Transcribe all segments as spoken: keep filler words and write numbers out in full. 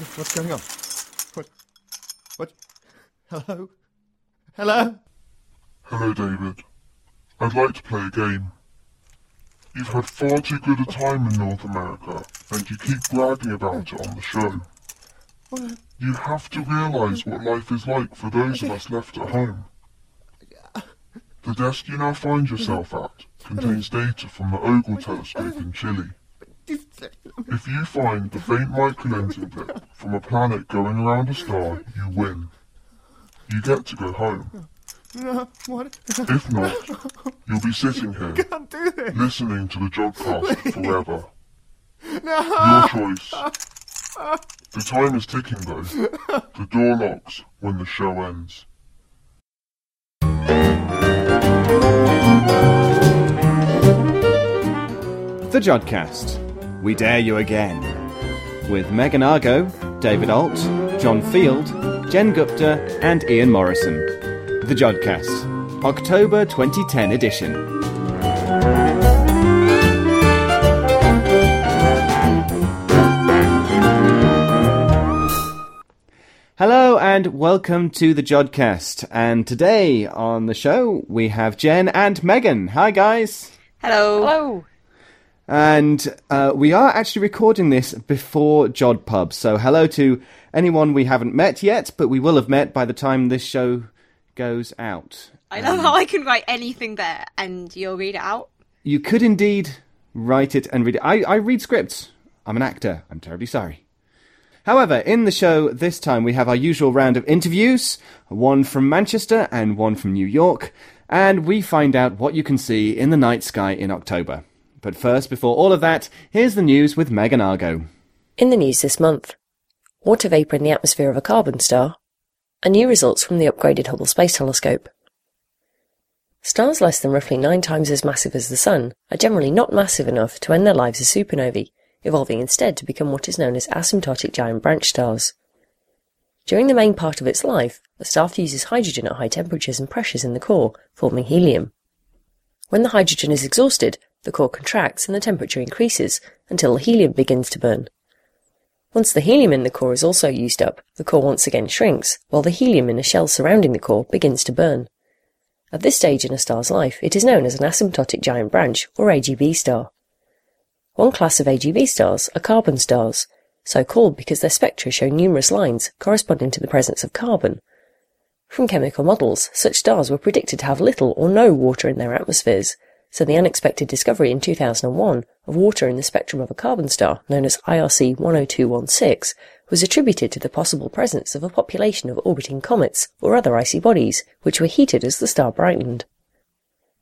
What's going on? What? What? Hello? Hello? Hello, David. I'd like to play a game. You've had far too good a time in North America, and you keep bragging about it on the show. What? You have to realise what life is like for those of us left at home. The desk you now find yourself at contains data from the Ogle telescope in Chile. If you find the faint microlensing blip from a planet going around a star, you win. You get to go home. No, what? If not, you'll be sitting here, listening to the Jodcast forever. No. Your choice. The time is ticking though. The door locks when the show ends. The Jodcast. We dare you again. With Megan Argo, David Alt, John Field, Jen Gupta, and Ian Morrison. The Jodcast, October twenty ten edition. Hello and welcome to The Jodcast. And today on the show we have Jen and Megan. Hi guys. Hello. Hello. And uh, we are actually recording this before JodPub. So hello to anyone we haven't met yet, but we will have met by the time this show goes out. I love um, how I can write anything there and you'll read it out. You could indeed write it and read it. I, I read scripts. I'm an actor. I'm terribly sorry. However, in the show this time we have our usual round of interviews, one from Manchester and one from New York, and we find out what you can see in the night sky in October. But first, before all of that, here's the news with Megan Argo. In the news this month, water vapour in the atmosphere of a carbon star, and new results from the upgraded Hubble Space Telescope. Stars less than roughly nine times as massive as the Sun are generally not massive enough to end their lives as supernovae, evolving instead to become what is known as asymptotic giant branch stars. During the main part of its life, a star fuses hydrogen at high temperatures and pressures in the core, forming helium. When the hydrogen is exhausted, the core contracts and the temperature increases until the helium begins to burn. Once the helium in the core is also used up, the core once again shrinks, while the helium in a shell surrounding the core begins to burn. At this stage in a star's life, it is known as an asymptotic giant branch, or A G B star. One class of A G B stars are carbon stars, so called because their spectra show numerous lines corresponding to the presence of carbon. From chemical models, such stars were predicted to have little or no water in their atmospheres, so the unexpected discovery in two thousand one of water in the spectrum of a carbon star, known as I R C one oh two one six, was attributed to the possible presence of a population of orbiting comets or other icy bodies, which were heated as the star brightened.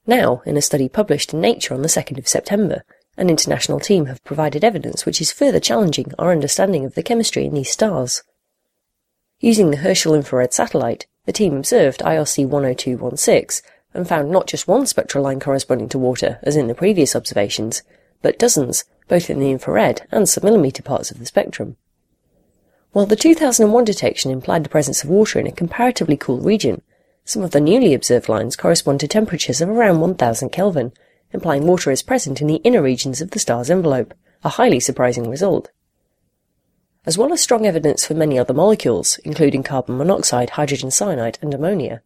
Now, in a study published in Nature on the second of September, an international team have provided evidence which is further challenging our understanding of the chemistry in these stars. Using the Herschel infrared satellite, the team observed I R C one oh two one six, and found not just one spectral line corresponding to water, as in the previous observations, but dozens, both in the infrared and submillimeter parts of the spectrum. While the two thousand one detection implied the presence of water in a comparatively cool region, some of the newly observed lines correspond to temperatures of around one thousand Kelvin, implying water is present in the inner regions of the star's envelope, a highly surprising result. As well as strong evidence for many other molecules, including carbon monoxide, hydrogen cyanide, and ammonia,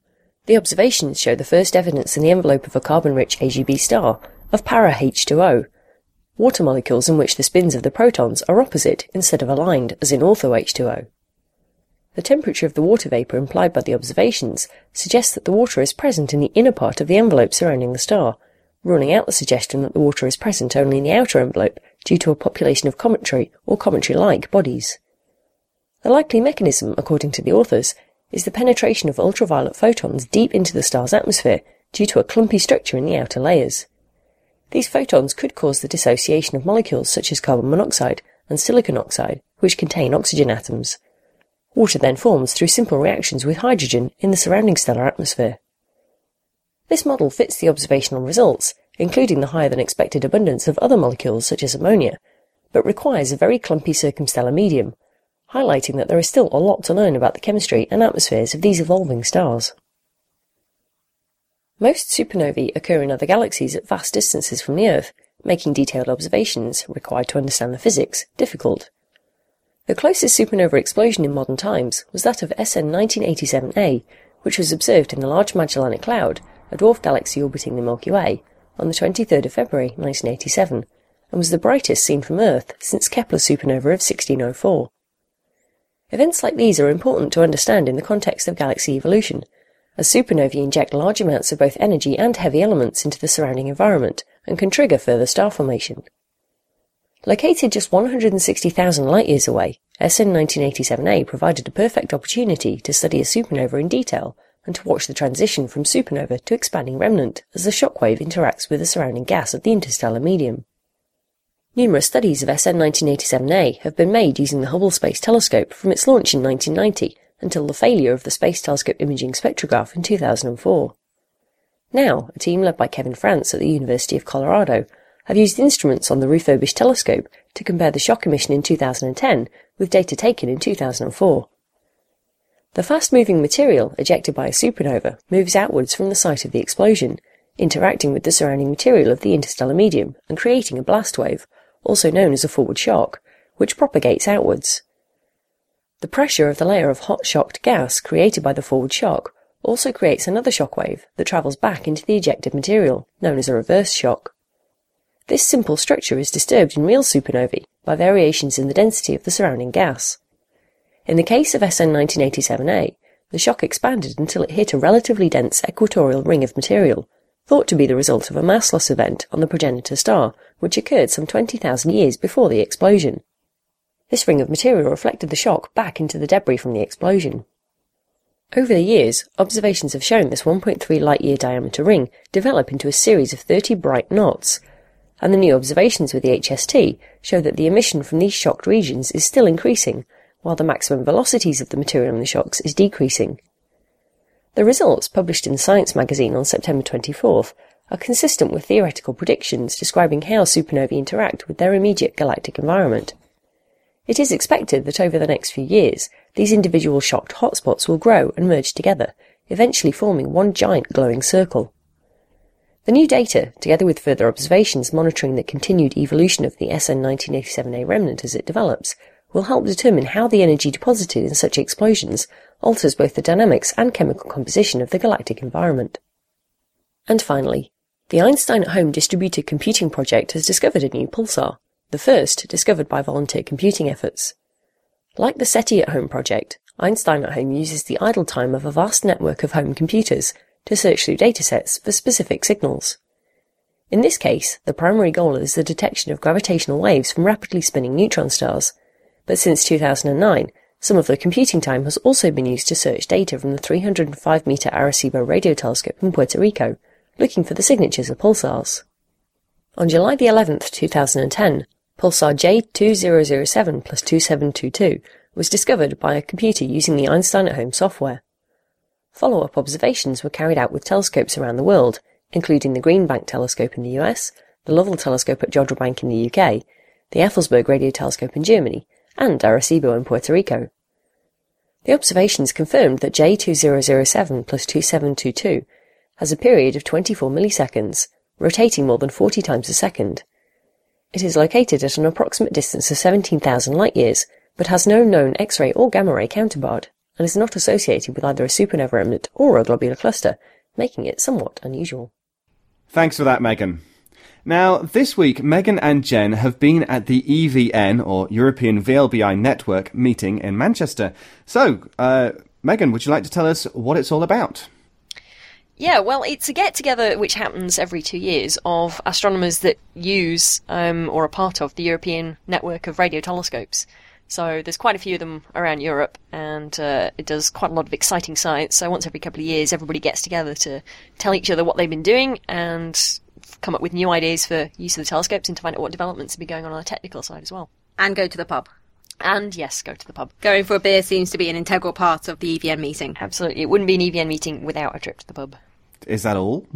the observations show the first evidence in the envelope of a carbon-rich A G B star of para H two O, water molecules in which the spins of the protons are opposite instead of aligned, as in ortho H two O. The temperature of the water vapour implied by the observations suggests that the water is present in the inner part of the envelope surrounding the star, ruling out the suggestion that the water is present only in the outer envelope due to a population of cometary or cometary-like bodies. The likely mechanism, according to the authors, is the penetration of ultraviolet photons deep into the star's atmosphere due to a clumpy structure in the outer layers. These photons could cause the dissociation of molecules such as carbon monoxide and silicon oxide, which contain oxygen atoms. Water then forms through simple reactions with hydrogen in the surrounding stellar atmosphere. This model fits the observational results, including the higher-than-expected abundance of other molecules such as ammonia, but requires a very clumpy circumstellar medium, highlighting that there is still a lot to learn about the chemistry and atmospheres of these evolving stars. Most supernovae occur in other galaxies at vast distances from the Earth, making detailed observations, required to understand the physics, difficult. The closest supernova explosion in modern times was that of S N nineteen eighty-seven A, which was observed in the Large Magellanic Cloud, a dwarf galaxy orbiting the Milky Way, on the twenty-third of February nineteen eighty-seven, and was the brightest seen from Earth since Kepler's supernova of sixteen oh four. Events like these are important to understand in the context of galaxy evolution, as supernovae inject large amounts of both energy and heavy elements into the surrounding environment and can trigger further star formation. Located just one hundred sixty thousand light-years away, S N nineteen eighty-seven A provided a perfect opportunity to study a supernova in detail and to watch the transition from supernova to expanding remnant as the shockwave interacts with the surrounding gas of the interstellar medium. Numerous studies of S N nineteen eighty-seven A have been made using the Hubble Space Telescope from its launch in nineteen ninety until the failure of the Space Telescope Imaging Spectrograph in two thousand four. Now, a team led by Kevin France at the University of Colorado have used instruments on the refurbished telescope to compare the shock emission in two thousand ten with data taken in two thousand four. The fast-moving material ejected by a supernova moves outwards from the site of the explosion, interacting with the surrounding material of the interstellar medium and creating a blast wave, also known as a forward shock, which propagates outwards. The pressure of the layer of hot shocked gas created by the forward shock also creates another shock wave that travels back into the ejected material, known as a reverse shock. This simple structure is disturbed in real supernovae by variations in the density of the surrounding gas. In the case of S N nineteen eighty-seven A, the shock expanded until it hit a relatively dense equatorial ring of material, thought to be the result of a mass loss event on the progenitor star, which occurred some twenty thousand years before the explosion. This ring of material reflected the shock back into the debris from the explosion. Over the years, observations have shown this one point three light-year diameter ring develop into a series of thirty bright knots, and the new observations with the H S T show that the emission from these shocked regions is still increasing, while the maximum velocities of the material in the shocks is decreasing. The results, published in Science magazine on September twenty-fourth, are consistent with theoretical predictions describing how supernovae interact with their immediate galactic environment. It is expected that over the next few years, these individual shocked hotspots will grow and merge together, eventually forming one giant glowing circle. The new data, together with further observations monitoring the continued evolution of the S N nineteen eighty-seven A remnant as it develops, will help determine how the energy deposited in such explosions alters both the dynamics and chemical composition of the galactic environment. And finally, the Einstein at Home distributed computing project has discovered a new pulsar, the first discovered by volunteer computing efforts. Like the SETI at Home project, Einstein at Home uses the idle time of a vast network of home computers to search through datasets for specific signals. In this case, the primary goal is the detection of gravitational waves from rapidly spinning neutron stars, but since two thousand nine, some of the computing time has also been used to search data from the three hundred five meter Arecibo radio telescope in Puerto Rico, looking for the signatures of pulsars. On July the eleventh, two thousand ten, Pulsar J two thousand seven plus two seven two two was discovered by a computer using the Einstein at Home software. Follow-up observations were carried out with telescopes around the world, including the Green Bank telescope in the U S, the Lovell telescope at Jodrell Bank in the U K, the Effelsberg radio telescope in Germany, and Arecibo in Puerto Rico. The observations confirmed that J two thousand seven plus two seven two two has a period of twenty-four milliseconds, rotating more than forty times a second. It is located at an approximate distance of seventeen thousand light-years, but has no known X-ray or gamma-ray counterpart, and is not associated with either a supernova remnant or a globular cluster, making it somewhat unusual. Thanks for that, Megan. Now, this week, Megan and Jen have been at the E V N, or European V L B I Network, meeting in Manchester. So, uh, Megan, would you like to tell us what it's all about? Yeah, well, it's a get-together which happens every two years of astronomers that use, um, or are part of, the European network of radio telescopes. So there's quite a few of them around Europe, and uh, it does quite a lot of exciting science. So once every couple of years, everybody gets together to tell each other what they've been doing and come up with new ideas for use of the telescopes and to find out what developments will be going on on the technical side as well. And go to the pub. And yes, go to the pub. Going for a beer seems to be an integral part of the E V N meeting. Absolutely. It wouldn't be an E V N meeting without a trip to the pub. Is that all?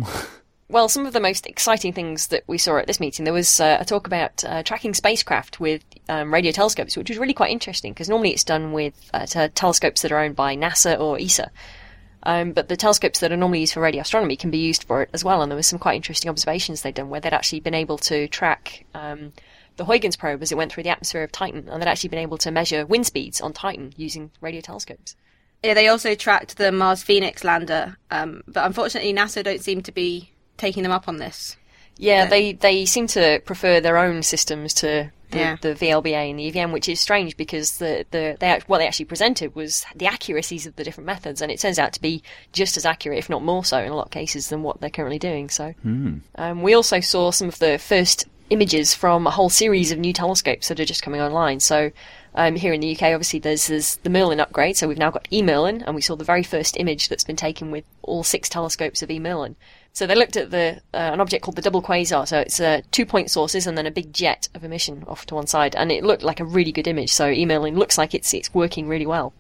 Well, some of the most exciting things that we saw at this meeting, there was uh, a talk about uh, tracking spacecraft with um, radio telescopes, which was really quite interesting because normally it's done with uh, t- telescopes that are owned by NASA or E S A. Um, but the telescopes that are normally used for radio astronomy can be used for it as well, and there were some quite interesting observations they'd done where they'd actually been able to track um, the Huygens probe as it went through the atmosphere of Titan, and they'd actually been able to measure wind speeds on Titan using radio telescopes. Yeah, they also tracked the Mars Phoenix lander, um, but unfortunately NASA don't seem to be taking them up on this. Yeah, yeah. They, they seem to prefer their own systems to the, yeah. the V L B A and the E V M, which is strange because the, the they what they actually presented was the accuracies of the different methods, and it turns out to be just as accurate, if not more so, in a lot of cases than what they're currently doing. So mm. um, we also saw some of the first images from a whole series of new telescopes that are just coming online. So um, here in the U K, obviously, there's, there's the Merlin upgrade, so we've now got E-Merlin, and we saw the very first image that's been taken with all six telescopes of E-Merlin. So they looked at the uh, an object called the double quasar, so it's uh, two point sources and then a big jet of emission off to one side, and it looked like a really good image, so E-Merlin looks like it's, it's working really well.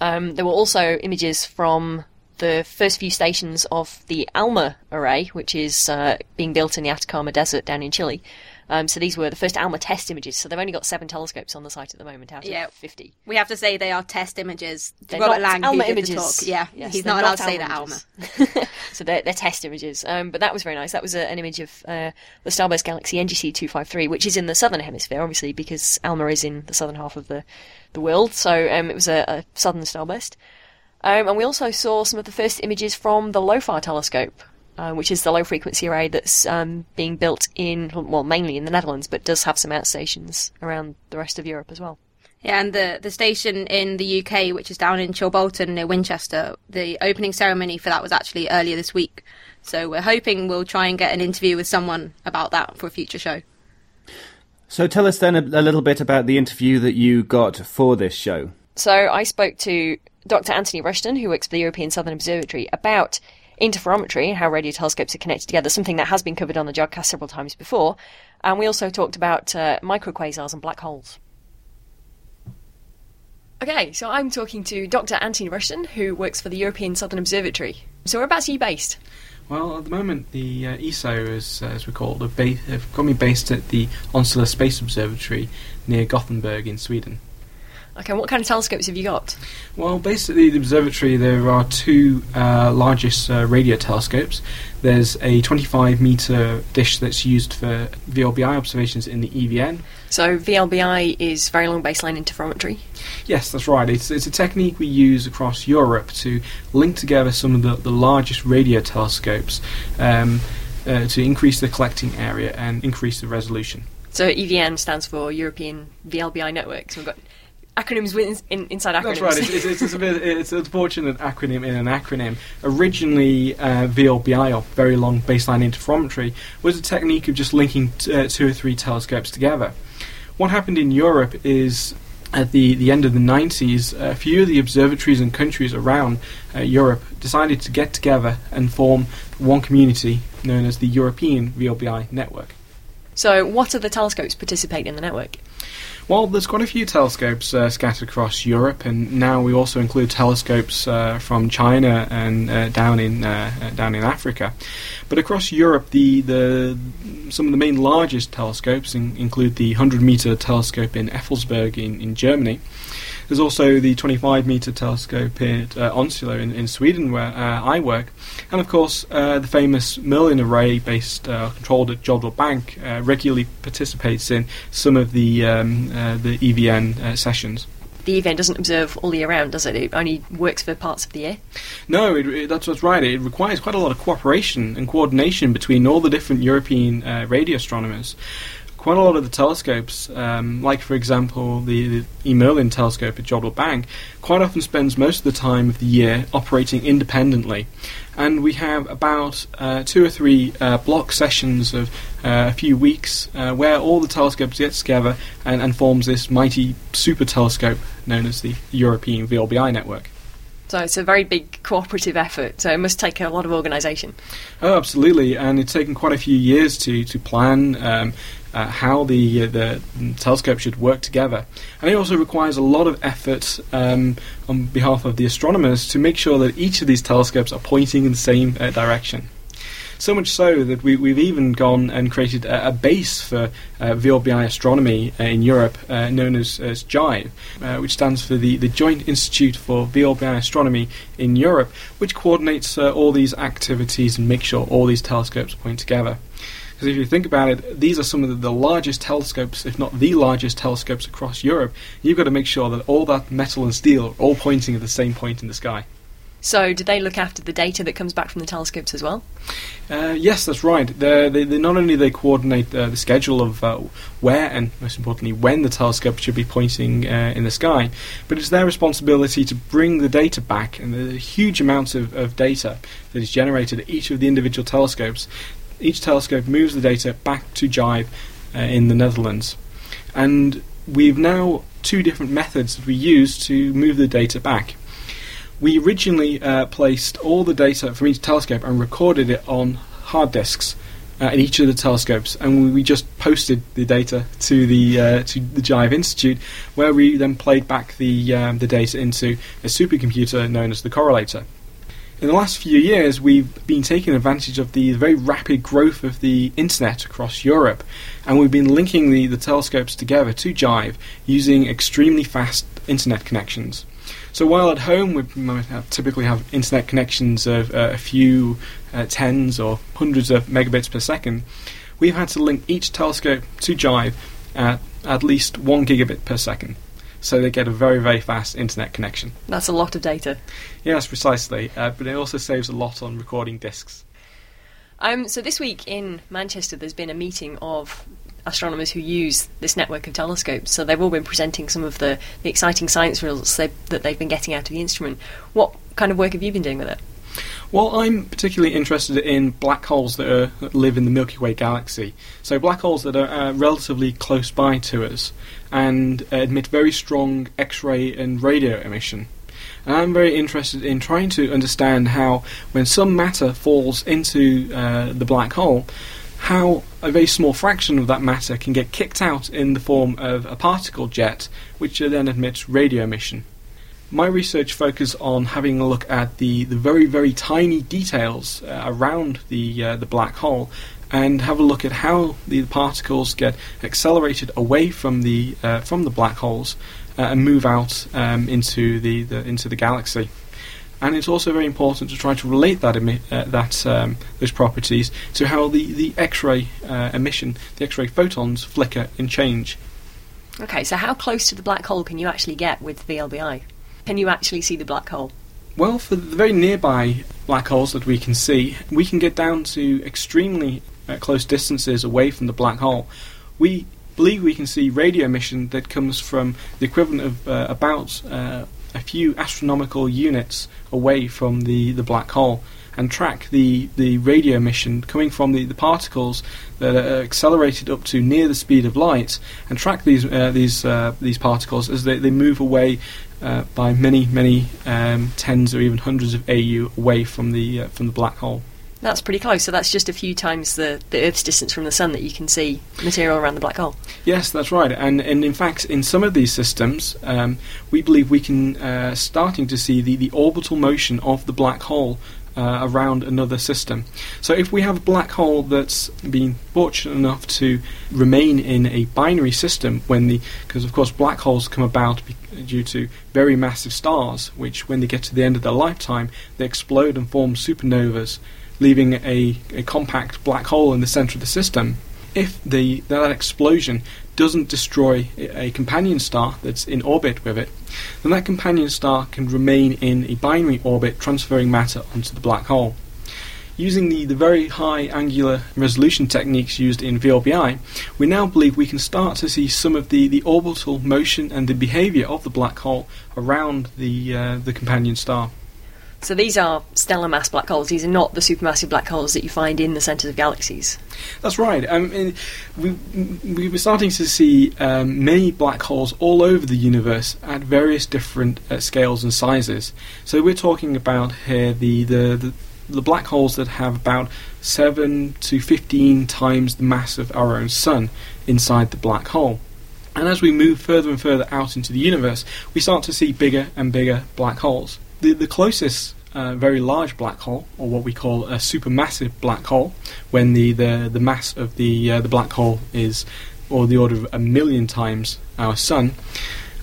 Um, there were also images from the first few stations of the ALMA array, which is uh, being built in the Atacama Desert down in Chile. Um, so these were the first ALMA test images, so they've only got seven telescopes on the site at the moment out yeah. of fifty. We have to say they are test images. They're Robert Lang, ALMA who did the talk, yeah, yes, he's not allowed to say that ALMA. So they're, they're test images, um, but that was very nice. That was a, an image of uh, the starburst galaxy N G C two fifty-three, which is in the southern hemisphere, obviously, because ALMA is in the southern half of the, the world, so um, it was a, a southern starburst. Um, and we also saw some of the first images from the LOFAR telescope, Uh, which is the low-frequency array that's um, being built in, well, mainly in the Netherlands, but does have some outstations around the rest of Europe as well. Yeah, and the, the station in the U K, which is down in Chilbolton near Winchester, the opening ceremony for that was actually earlier this week. So we're hoping we'll try and get an interview with someone about that for a future show. So tell us then a, a little bit about the interview that you got for this show. So I spoke to Doctor Anthony Rushton, who works for the European Southern Observatory, about interferometry and how radio telescopes are connected together, something that has been covered on the Jodcast several times before. And we also talked about uh, microquasars and black holes. Okay, so I'm talking to Doctor Anthony Rushton, who works for the European Southern Observatory. So whereabouts are you based? Well, at the moment, the uh, E S O, is, uh, as we call it, have, ba- have got me based at the Onsala Space Observatory near Gothenburg in Sweden. Okay, what kind of telescopes have you got? Well, basically, the observatory, there are two uh, largest uh, radio telescopes. There's a twenty-five metre dish that's used for V L B I observations in the E V N. So V L B I is Very Long Baseline Interferometry? Yes, that's right. It's, it's a technique we use across Europe to link together some of the, the largest radio telescopes um, uh, to increase the collecting area and increase the resolution. So E V N stands for European V L B I Network. So we've got acronyms within, in, inside acronyms. That's right. It's, it's, it's, it's, a bit, it's an unfortunate acronym in an acronym. Originally, uh, V L B I, or Very Long Baseline Interferometry, was a technique of just linking t- uh, two or three telescopes together. What happened in Europe is, at the, the end of the nineties, a few of the observatories and countries around uh, Europe decided to get together and form one community known as the European V L B I Network. So what are the telescopes participating in the network? Well, there's quite a few telescopes uh, scattered across Europe, and now we also include telescopes uh, from China and uh, down in uh, uh, down in Africa. But across Europe, the the some of the main largest telescopes in, include the one hundred metre telescope in Effelsberg in, in Germany. There's also the twenty-five metre telescope at uh, Onsala in, in Sweden, where uh, I work, and of course uh, the famous Merlin array, based uh, controlled at Jodrell Bank, uh, regularly participates in some of the um, uh, the E V N uh, sessions. The E V N doesn't observe all year round, does it? It only works for parts of the year? No, it, it, that's what's right. It requires quite a lot of cooperation and coordination between all the different European uh, radio astronomers. Quite a lot of the telescopes, um, like for example the, the E-Merlin telescope at Jodrell Bank, quite often spends most of the time of the year operating independently. And we have about uh, two or three uh, block sessions of uh, a few weeks uh, where all the telescopes get together and, and forms this mighty super telescope known as the European V L B I Network. So it's a very big cooperative effort, so it must take a lot of organisation. Oh, absolutely, and it's taken quite a few years to, to plan um, uh, how the, uh, the telescopes should work together. And it also requires a lot of effort um, on behalf of the astronomers to make sure that each of these telescopes are pointing in the same uh, direction. So much so that we, we've even gone and created a, a base for uh, V L B I astronomy uh, in Europe uh, known as, as JIVE, uh, which stands for the, the Joint Institute for V L B I Astronomy in Europe, which coordinates uh, all these activities and makes sure all these telescopes point together. Because if you think about it, these are some of the largest telescopes, if not the largest telescopes across Europe. You've got to make sure that all that metal and steel are all pointing at the same point in the sky. So do they look after the data that comes back from the telescopes as well? Uh, yes, that's right. They're, they, they not only they coordinate uh, the schedule of uh, where and, most importantly, when the telescope should be pointing uh, in the sky, but it's their responsibility to bring the data back, and the huge amounts of, of data that is generated at each of the individual telescopes. Each telescope moves the data back to JIVE uh, in the Netherlands. And we've now two different methods that we use to move the data back. We originally uh, placed all the data from each telescope and recorded it on hard disks uh, in each of the telescopes, and we just posted the data to the uh, to the JIVE Institute, where we then played back the um, the data into a supercomputer known as the Correlator. In the last few years, we've been taking advantage of the very rapid growth of the internet across Europe, and we've been linking the, the telescopes together to JIVE using extremely fast internet connections. So while at home we might have, typically have internet connections of uh, a few uh, tens or hundreds of megabits per second, we've had to link each telescope to JIVE at at least one gigabit per second. So they get a very, very fast internet connection. That's a lot of data. Yes, precisely. Uh, but it also saves a lot on recording discs. Um, so this week in Manchester, there's been a meeting of astronomers who use this network of telescopes. So they've all been presenting some of the, the exciting science results they, that they've been getting out of the instrument. What kind of work have you been doing with it? Well, I'm particularly interested in black holes that, are, that live in the Milky Way galaxy. So black holes that are uh, relatively close by to us and uh, emit very strong X-ray and radio emission. And I'm very interested in trying to understand how, when some matter falls into uh, the black hole, how a very small fraction of that matter can get kicked out in the form of a particle jet, which then emits radio emission. My research focuses on having a look at the, the very, very tiny details uh, around the uh, the black hole, and have a look at how the particles get accelerated away from the uh, from the black holes uh, and move out um, into the, the into the galaxy. And it's also very important to try to relate that emi- uh, that um, those properties to how the the X-ray uh, emission, the X-ray photons flicker and change. Okay, so how close to the black hole can you actually get with V L B I? Can you actually see the black hole? Well, for the very nearby black holes that we can see, we can get down to extremely uh, close distances away from the black hole. We believe we can see radio emission that comes from the equivalent of uh, about uh, a few astronomical units away from the, the black hole, and track the, the radio emission coming from the, the particles that are accelerated up to near the speed of light, and track these uh, these uh, these particles as they, they move away uh, by many many um, tens or even hundreds of A U away from the uh, from the black hole. That's pretty close, so that's just a few times the, the Earth's distance from the Sun that you can see material around the black hole. Yes, that's right, and, and in fact, in some of these systems, um, we believe we can uh, starting to see the, the orbital motion of the black hole Uh, around another system. So if we have a black hole that's been fortunate enough to remain in a binary system, when the because of course black holes come about be- due to very massive stars, which when they get to the end of their lifetime they explode and form supernovas, leaving a, a compact black hole in the centre of the system. If the that explosion doesn't destroy a companion star that's in orbit with it, then that companion star can remain in a binary orbit, transferring matter onto the black hole. Using the, the very high angular resolution techniques used in V L B I, we now believe we can start to see some of the, the orbital motion and the behaviour of the black hole around the uh, the companion star. So these are stellar mass black holes. These are not the supermassive black holes that you find in the centres of galaxies. That's right. Um, and we, we were starting to see um, many black holes all over the universe at various different uh, scales and sizes. So we're talking about here the, the, the, the black holes that have about seven to fifteen times the mass of our own Sun inside the black hole. And as we move further and further out into the universe, we start to see bigger and bigger black holes. The, the closest uh, very large black hole, or what we call a supermassive black hole, when the, the, the mass of the uh, the black hole is or the order of a million times our Sun,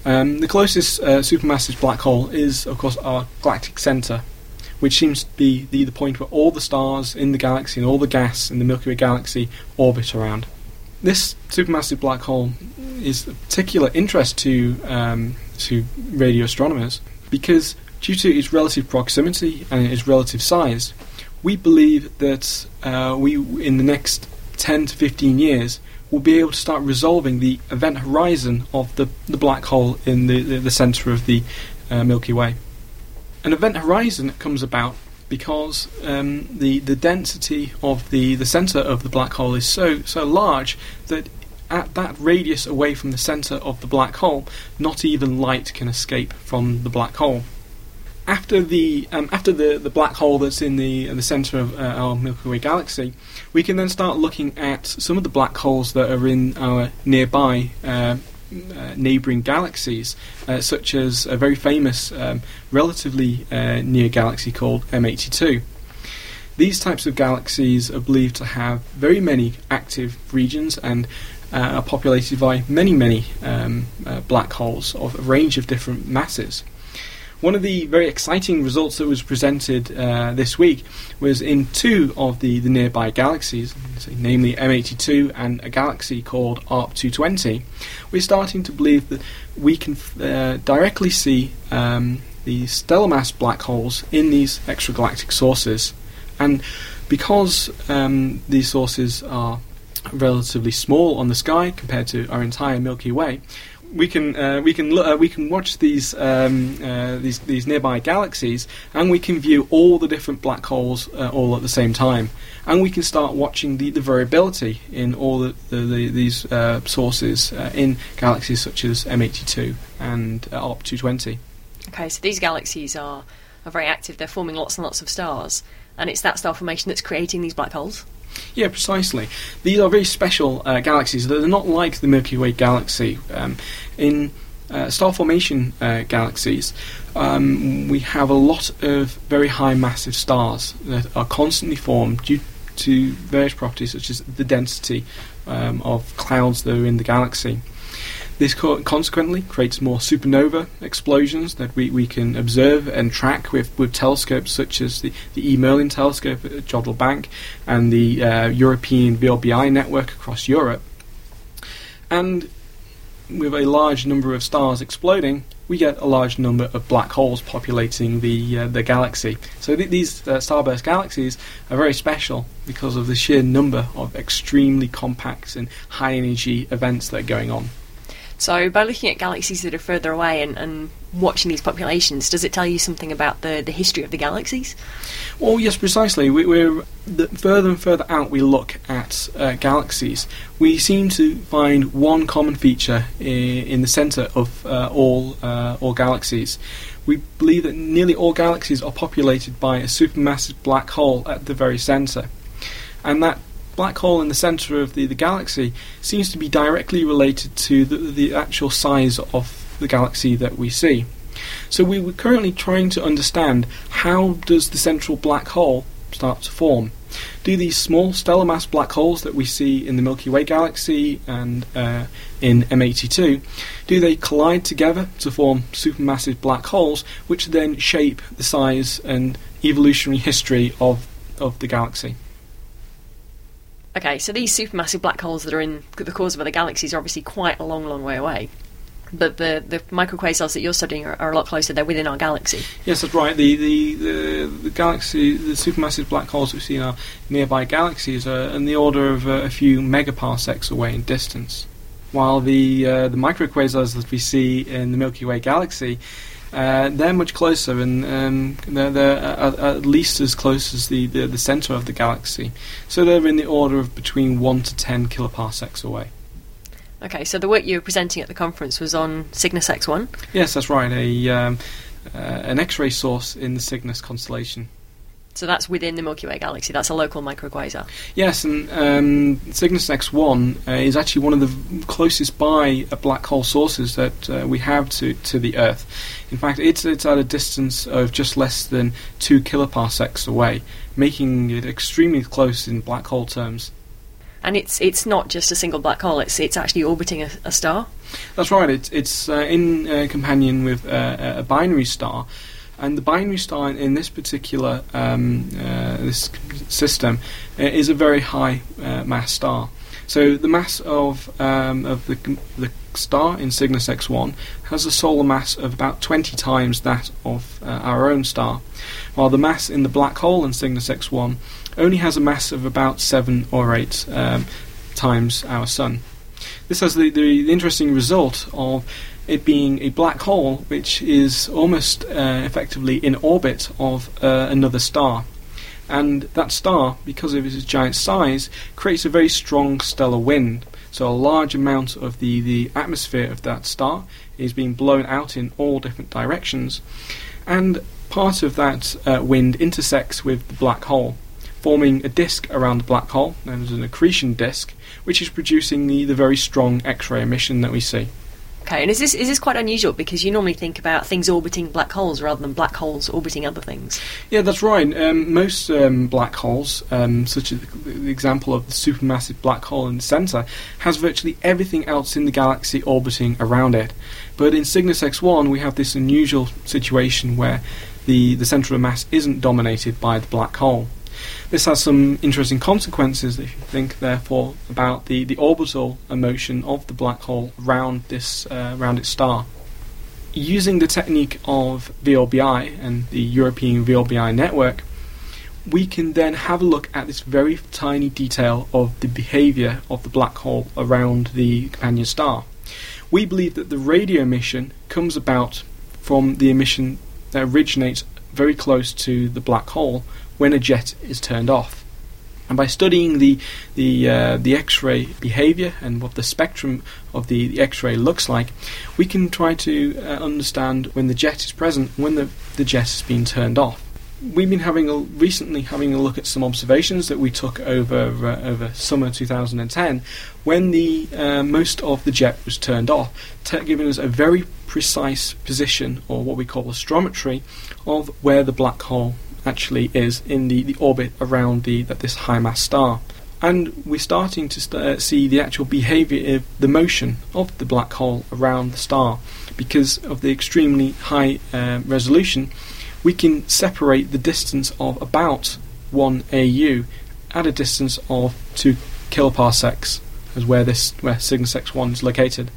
um, the closest uh, supermassive black hole is, of course, our galactic centre, which seems to be the, the point where all the stars in the galaxy and all the gas in the Milky Way galaxy orbit around. This supermassive black hole is of particular interest to um, to radio astronomers because due to its relative proximity and its relative size, we believe that uh, we, in the next ten to fifteen years, we'll be able to start resolving the event horizon of the, the black hole in the, the, the centre of the uh, Milky Way. An event horizon comes about because um, the, the density of the, the centre of the black hole is so, so large that at that radius away from the centre of the black hole, not even light can escape from the black hole. After the um, after the, the black hole that's in the uh, the centre of uh, our Milky Way galaxy, we can then start looking at some of the black holes that are in our nearby uh, uh, neighbouring galaxies, uh, such as a very famous um, relatively uh, near galaxy called M eighty-two. These types of galaxies are believed to have very many active regions and uh, are populated by many, many um, uh, black holes of a range of different masses. One of the very exciting results that was presented uh, this week was in two of the, the nearby galaxies, so namely M eighty-two and a galaxy called A R C two twenty. We're starting to believe that we can uh, directly see um, the stellar mass black holes in these extragalactic sources. And because um, these sources are relatively small on the sky compared to our entire Milky Way, We can uh, we can look, uh, we can watch these um, uh, these these nearby galaxies, and we can view all the different black holes uh, all at the same time, and we can start watching the, the variability in all the, the, the these uh, sources uh, in galaxies such as M eighty-two and uh, A R C two twenty. Okay, so these galaxies are are very active. They're forming lots and lots of stars, and it's that star formation that's creating these black holes. Yeah, precisely. These are very special uh, galaxies. They're not like the Milky Way galaxy. Um, in uh, star formation uh, galaxies, um, we have a lot of very high massive stars that are constantly formed due to various properties such as the density um, of clouds that are in the galaxy. This co- consequently creates more supernova explosions that we, we can observe and track with, with telescopes such as the, the E-Merlin telescope at Jodrell Bank and the uh, European V L B I Network across Europe. And with a large number of stars exploding, we get a large number of black holes populating the uh, the galaxy. So th- these uh, starburst galaxies are very special because of the sheer number of extremely compact and high-energy events that are going on. So by looking at galaxies that are further away and, and watching these populations, does it tell you something about the, the history of the galaxies? Well, yes, precisely. We, we're the further and further out we look at uh, galaxies, we seem to find one common feature I- in the centre of uh, all uh, all galaxies. We believe that nearly all galaxies are populated by a supermassive black hole at the very centre, and that black hole in the centre of the, the galaxy seems to be directly related to the, the actual size of the galaxy that we see. So we were currently trying to understand how does the central black hole start to form. Do these small stellar mass black holes that we see in the Milky Way galaxy and uh, in M eighty-two, do they collide together to form supermassive black holes which then shape the size and evolutionary history of, of the galaxy? Okay, so these supermassive black holes that are in the cores of other galaxies are obviously quite a long, long way away. But the, the microquasars that you're studying are, are a lot closer. They're within our galaxy. Yes, that's right. The the, the, the galaxy, the supermassive black holes we see in our nearby galaxies are in the order of uh, a few megaparsecs away in distance, while the uh, the microquasars that we see in the Milky Way galaxy, Uh, they're much closer, and um, they're, they're at, at least as close as the, the, the centre of the galaxy. So they're in the order of between one to ten kiloparsecs away. Okay, so the work you were presenting at the conference was on Cygnus X one? Yes, that's right, a, um, uh, an X-ray source in the Cygnus constellation. So that's within the Milky Way galaxy, that's a local microquasar? Yes, and um, Cygnus X one uh, is actually one of the closest by uh, black hole sources that uh, we have to, to the Earth. In fact, it's, it's at a distance of just less than two kiloparsecs away, making it extremely close in black hole terms. And it's it's not just a single black hole, it's it's actually orbiting a, a star? That's right, it, it's uh, in uh, companion with uh, a binary star, And the binary star in, in this particular um, uh, this system uh, is a very high uh, mass star. So the mass of um, of the the star in Cygnus X one has a solar mass of about twenty times that of uh, our own star, while the mass in the black hole in Cygnus X one only has a mass of about seven or eight um, times our sun. This has the, the, the interesting result of it being a black hole which is almost uh, effectively in orbit of uh, another star. And that star, because of its giant size, creates a very strong stellar wind. So a large amount of the, the atmosphere of that star is being blown out in all different directions. And part of that uh, wind intersects with the black hole, forming a disk around the black hole, known as an accretion disk, which is producing the, the very strong X-ray emission that we see. Okay, and is this is this quite unusual, because you normally think about things orbiting black holes rather than black holes orbiting other things? Yeah, that's right. Um, most um, black holes, um, such as the, the example of the supermassive black hole in the centre, has virtually everything else in the galaxy orbiting around it. But in Cygnus X one, we have this unusual situation where the, the centre of mass isn't dominated by the black hole. This has some interesting consequences if you think, therefore, about the, the orbital motion of the black hole round this uh, round its star. Using the technique of V L B I and the European V L B I network, we can then have a look at this very tiny detail of the behaviour of the black hole around the companion star. We believe that the radio emission comes about from the emission that originates very close to the black hole when a jet is turned off. And by studying the the, uh, the X-ray behaviour and what the spectrum of the, the X-ray looks like, we can try to uh, understand when the jet is present, when the, the jet has been turned off. We've been having a, recently having a look at some observations that we took over uh, over summer two thousand ten, when the uh, most of the jet was turned off, t- giving us a very precise position, or what we call astrometry, of where the black hole actually is in the, the orbit around the that this high mass star. And we're starting to st- uh, see the actual behaviour, the motion of the black hole around the star. Because of the extremely high uh, resolution, we can separate the distance of about one A U at a distance of two kiloparsecs, as where this where Cygnus X one is located.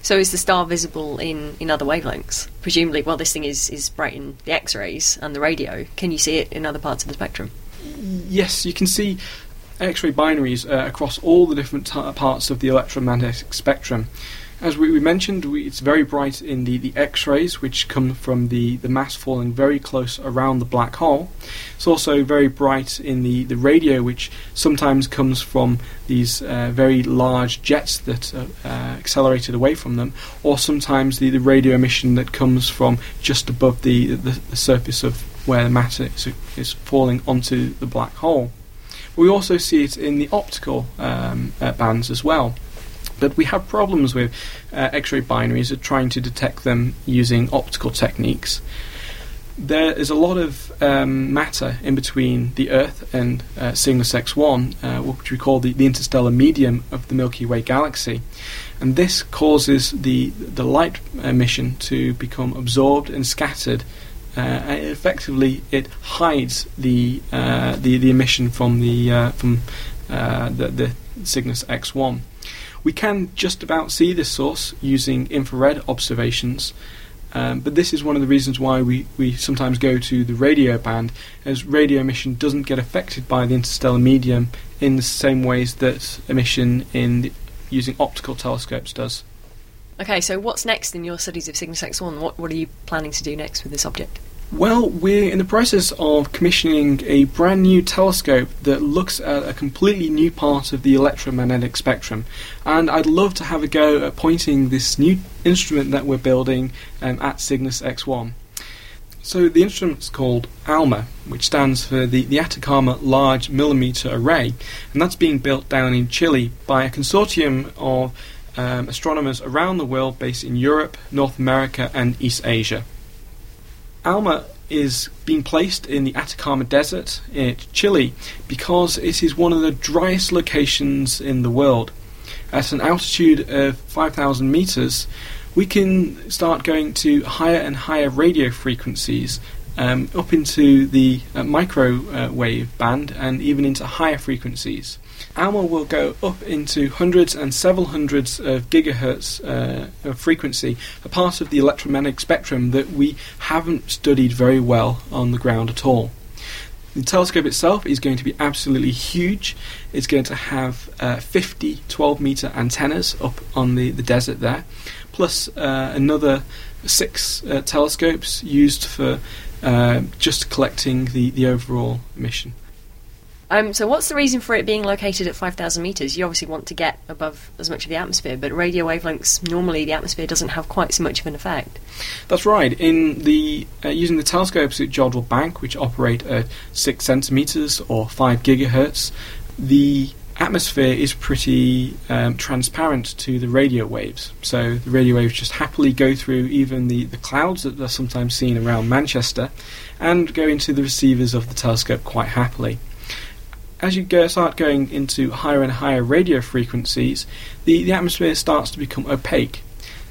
So is the star visible in, in other wavelengths? Presumably, well, this thing is, is bright in the X-rays and the radio. Can you see it in other parts of the spectrum? Yes, you can see X-ray binaries uh, across all the different t- parts of the electromagnetic spectrum. As we, we mentioned, we, it's very bright in the, the X-rays, which come from the, the mass falling very close around the black hole. It's also very bright in the, the radio, which sometimes comes from these uh, very large jets that are uh, accelerated away from them, or sometimes the, the radio emission that comes from just above the, the, the surface of where the matter is, is falling onto the black hole. We also see it in the optical um, uh, bands as well. But we have problems with uh, X-ray binaries of trying to detect them using optical techniques. There is a lot of um, matter in between the Earth and uh, Cygnus X one, uh, which we call the, the interstellar medium of the Milky Way galaxy. And this causes the, the light emission to become absorbed and scattered. Uh, and effectively, it hides the uh, the, the emission from the uh, from uh, the, the Cygnus X one. We can just about see this source using infrared observations, um, but this is one of the reasons why we, we sometimes go to the radio band, as radio emission doesn't get affected by the interstellar medium in the same ways that emission in the, using optical telescopes does. Okay, so what's next in your studies of Cygnus X one? What, what are you planning to do next with this object? Well, we're in the process of commissioning a brand new telescope that looks at a completely new part of the electromagnetic spectrum. And I'd love to have a go at pointing this new instrument that we're building um, at Cygnus X one. So the instrument's called ALMA, which stands for the, the Atacama Large Millimeter Array, and that's being built down in Chile by a consortium of um, astronomers around the world based in Europe, North America and East Asia. ALMA is being placed in the Atacama Desert in Chile because it is one of the driest locations in the world. At an altitude of five thousand metres, we can start going to higher and higher radio frequencies, um, up into the uh, microwave uh, band and even into higher frequencies. ALMA will go up into hundreds and several hundreds of gigahertz uh, of frequency, a part of the electromagnetic spectrum that we haven't studied very well on the ground at all. The telescope itself is going to be absolutely huge. It's going to have uh, fifty twelve metre antennas up on the, the desert there, plus uh, another six uh, telescopes used for uh, just collecting the, the overall emission. Um, so what's the reason for it being located at five thousand metres? You obviously want to get above as much of the atmosphere, but radio wavelengths, normally the atmosphere doesn't have quite so much of an effect. That's right. In the uh, using the telescopes at Jodrell Bank, which operate at six centimetres or five gigahertz, the atmosphere is pretty um, transparent to the radio waves. So the radio waves just happily go through even the, the clouds that are sometimes seen around Manchester and go into the receivers of the telescope quite happily. As you go, start going into higher and higher radio frequencies, the, the atmosphere starts to become opaque.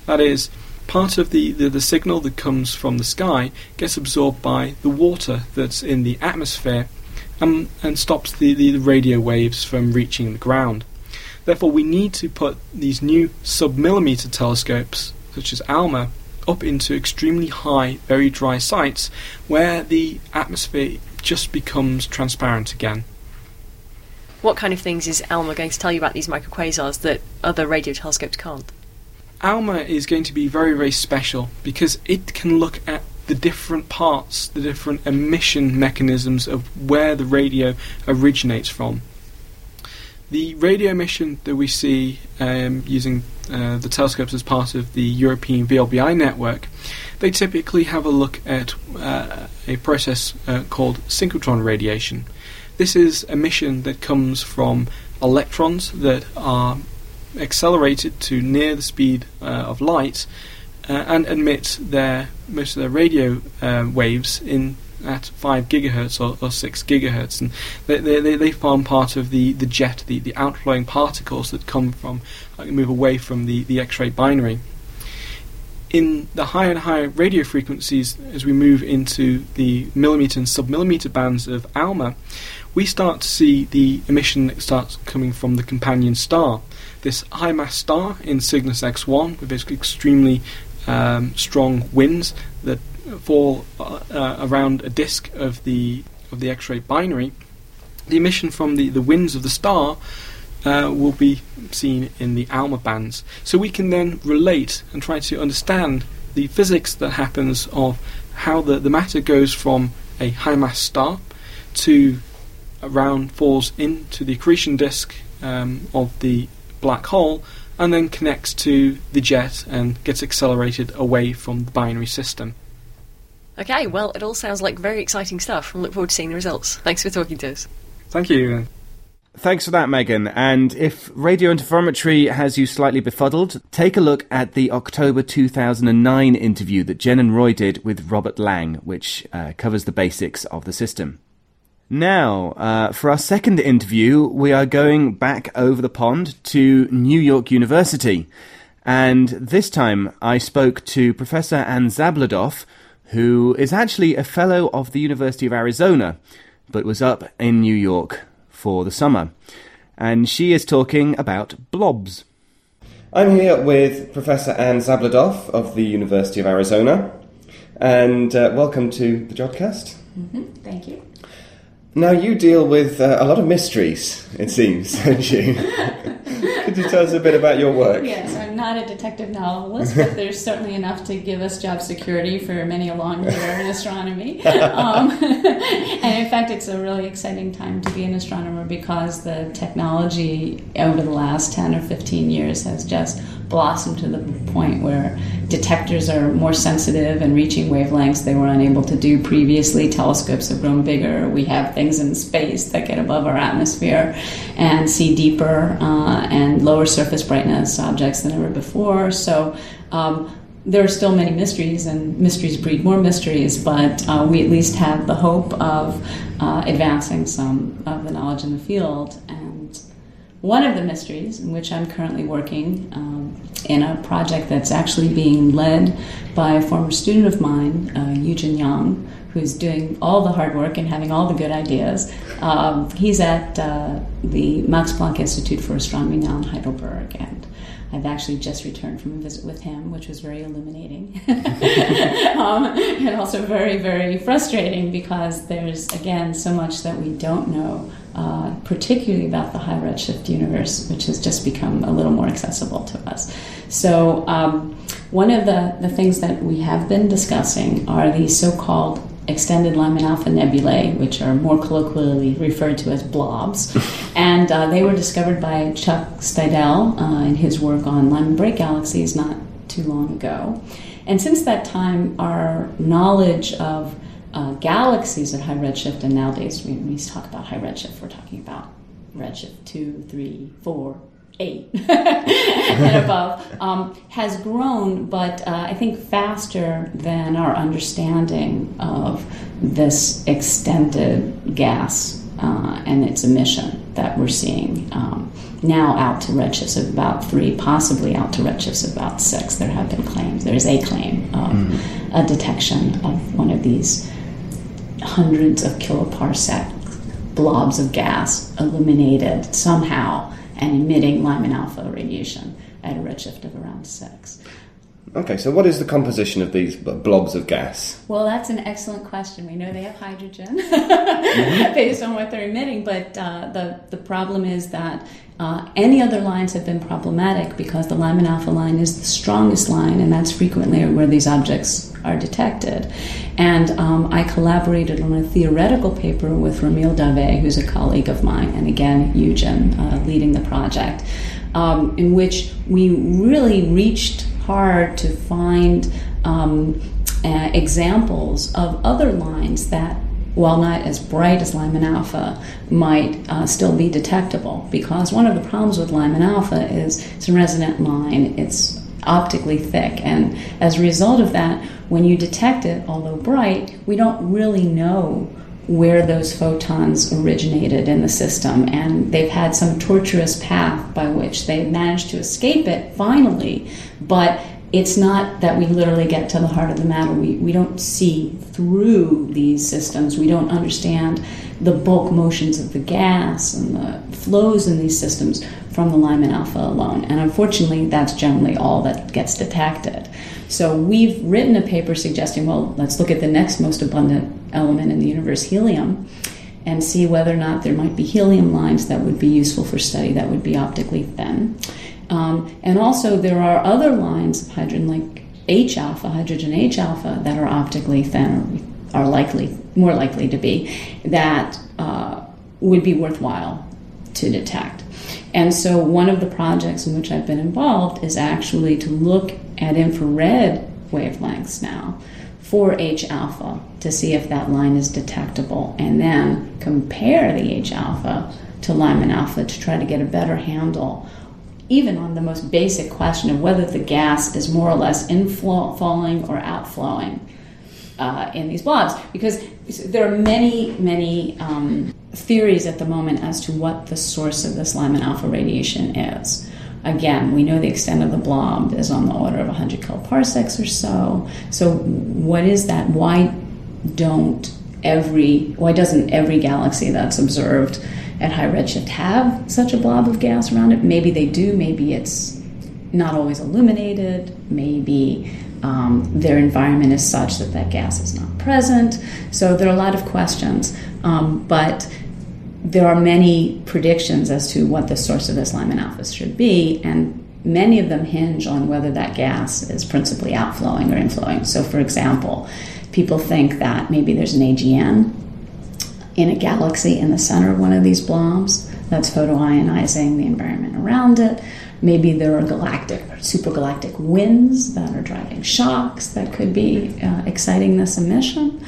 That is, part of the, the, the signal that comes from the sky gets absorbed by the water that's in the atmosphere and, and stops the, the radio waves from reaching the ground. Therefore, we need to put these new sub-millimetre telescopes, such as ALMA, up into extremely high, very dry sites where the atmosphere just becomes transparent again. What kind of things is ALMA going to tell you about these microquasars that other radio telescopes can't? ALMA is going to be very, very special because it can look at the different parts, the different emission mechanisms of where the radio originates from. The radio emission that we see um, using uh, the telescopes as part of the European V L B I network, they typically have a look at uh, a process uh, called synchrotron radiation. This is emission that comes from electrons that are accelerated to near the speed uh, of light uh, and emit their most of their radio uh, waves in at five gigahertz or, or six gigahertz, and they, they, they form part of the, the jet, the, the outflowing particles that come from uh, move away from the, the X-ray binary. In the higher and higher radio frequencies, as we move into the millimetre and sub-millimetre bands of ALMA, we start to see the emission that starts coming from the companion star. This high-mass star in Cygnus X one, with its extremely um, strong winds that fall uh, uh, around a disk of the of the X-ray binary, the emission from the, the winds of the star Uh, will be seen in the ALMA bands. So we can then relate and try to understand the physics that happens of how the, the matter goes from a high-mass star to around falls into the accretion disk um, of the black hole and then connects to the jet and gets accelerated away from the binary system. Okay, well, it all sounds like very exciting stuff. I look forward to seeing the results. Thanks for talking to us. Thank you. Thanks for that, Megan. And if radio interferometry has you slightly befuddled, take a look at the October two thousand nine interview that Jen and Roy did with Robert Lang, which uh, covers the basics of the system. Now, uh, for our second interview, we are going back over the pond to New York University. And this time I spoke to Professor Anne Zabludoff, who is actually a fellow of the University of Arizona, but was up in New York for the summer, and she is talking about blobs. I'm here with Professor Anne Zabludoff of the University of Arizona, and uh, welcome to the Jodcast. Mm-hmm. Thank you. Now, you deal with uh, a lot of mysteries, it seems, don't you? Could you tell us a bit about your work? Yes, I'm not a detective novelist, but there's certainly enough to give us job security for many a long career in astronomy. Um, and in fact, it's a really exciting time to be an astronomer because the technology over the last ten or fifteen years has just blossomed to the point where detectors are more sensitive and reaching wavelengths they were unable to do previously. Telescopes have grown bigger. We have things in space that get above our atmosphere and see deeper uh, and lower surface brightness objects than ever before. So um, there are still many mysteries, and mysteries breed more mysteries, but uh, we at least have the hope of uh, advancing some of the knowledge in the field. And one of the mysteries in which I'm currently working um, in a project that's actually being led by a former student of mine, uh, Yujin Yang, who's doing all the hard work and having all the good ideas. Um, he's at uh, the Max Planck Institute for Astronomy now in Heidelberg, and I've actually just returned from a visit with him, which was very illuminating um, and also very, very frustrating, because there's, again, so much that we don't know, uh, particularly about the high redshift universe, which has just become a little more accessible to us. So um, one of the, the things that we have been discussing are the so-called extended Lyman alpha nebulae, which are more colloquially referred to as blobs. And uh, they were discovered by Chuck Steidel uh, in his work on Lyman break galaxies not too long ago. And since that time, our knowledge of uh, galaxies at high redshift, and nowadays when we talk about high redshift, we're talking about redshift two, three, four, eight and above, um, has grown, but uh, I think faster than our understanding of this extended gas uh, and its emission that we're seeing um, now out to redshifts of about three, possibly out to redshifts of about six. There have been claims. There's a claim of mm-hmm. a detection of one of these hundreds of kiloparsec blobs of gas illuminated somehow and emitting Lyman alpha radiation at a redshift of around six. Okay, so what is the composition of these blobs of gas? Well, that's an excellent question. We know they have hydrogen mm-hmm. based on what they're emitting, but uh, the, the problem is that uh, any other lines have been problematic, because the Lyman alpha line is the strongest line, and that's frequently where these objects are detected. And um, I collaborated on a theoretical paper with Ramil Dave, who's a colleague of mine, and again, Eugen, uh, leading the project, um, in which we really reached hard to find um, uh, examples of other lines that, while not as bright as Lyman alpha, might uh, still be detectable. Because one of the problems with Lyman alpha is it's a resonant line, it's optically thick, and as a result of that, when you detect it, although bright, we don't really know where those photons originated in the system, and they've had some tortuous path by which they managed to escape it finally, but it's not that we literally get to the heart of the matter. We, we don't see through these systems. We don't understand the bulk motions of the gas and the flows in these systems from the Lyman alpha alone. And unfortunately, that's generally all that gets detected. So we've written a paper suggesting, well, let's look at the next most abundant element in the universe, helium, and see whether or not there might be helium lines that would be useful for study that would be optically thin. Um, and also there are other lines of hydrogen, like H-alpha, hydrogen H-alpha, that are optically thin, or are likely, more likely to be, that uh, would be worthwhile to detect. And so one of the projects in which I've been involved is actually to look at infrared wavelengths now for H-alpha to see if that line is detectable, and then compare the H-alpha to Lyman alpha to try to get a better handle even on the most basic question of whether the gas is more or less inflow, falling or outflowing uh, in these blobs. Because there are many, many um, theories at the moment as to what the source of this Lyman alpha radiation is. Again, we know the extent of the blob is on the order of one hundred kiloparsecs or so. So what is that? Why don't every, why doesn't every galaxy that's observed at high redshift have such a blob of gas around it? Maybe they do, maybe it's not always illuminated, maybe um, their environment is such that that gas is not present. So there are a lot of questions, um, but there are many predictions as to what the source of this Lyman alpha should be, and many of them hinge on whether that gas is principally outflowing or inflowing. So for example, people think that maybe there's an A G N in a galaxy in the center of one of these blobs that's photoionizing the environment around it. Maybe there are galactic or supergalactic winds that are driving shocks that could be uh, exciting this emission.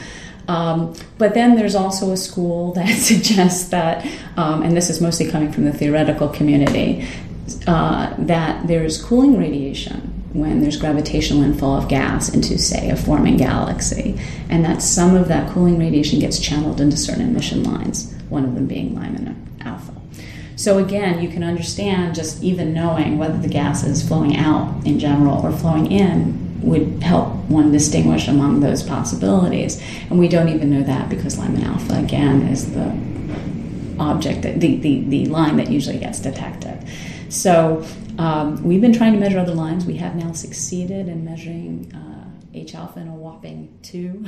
Um, but then there's also a school that suggests that, um, and this is mostly coming from the theoretical community, uh, that there's cooling radiation when there's gravitational inflow of gas into, say, a forming galaxy, and that some of that cooling radiation gets channeled into certain emission lines, one of them being Lyman alpha. So again, you can understand just even knowing whether the gas is flowing out in general or flowing in would help one distinguish among those possibilities. And we don't even know that because Lyman alpha, again, is the object, that, the, the, the line that usually gets detected. So um, we've been trying to measure other lines. We have now succeeded in measuring uh, H alpha in a whopping two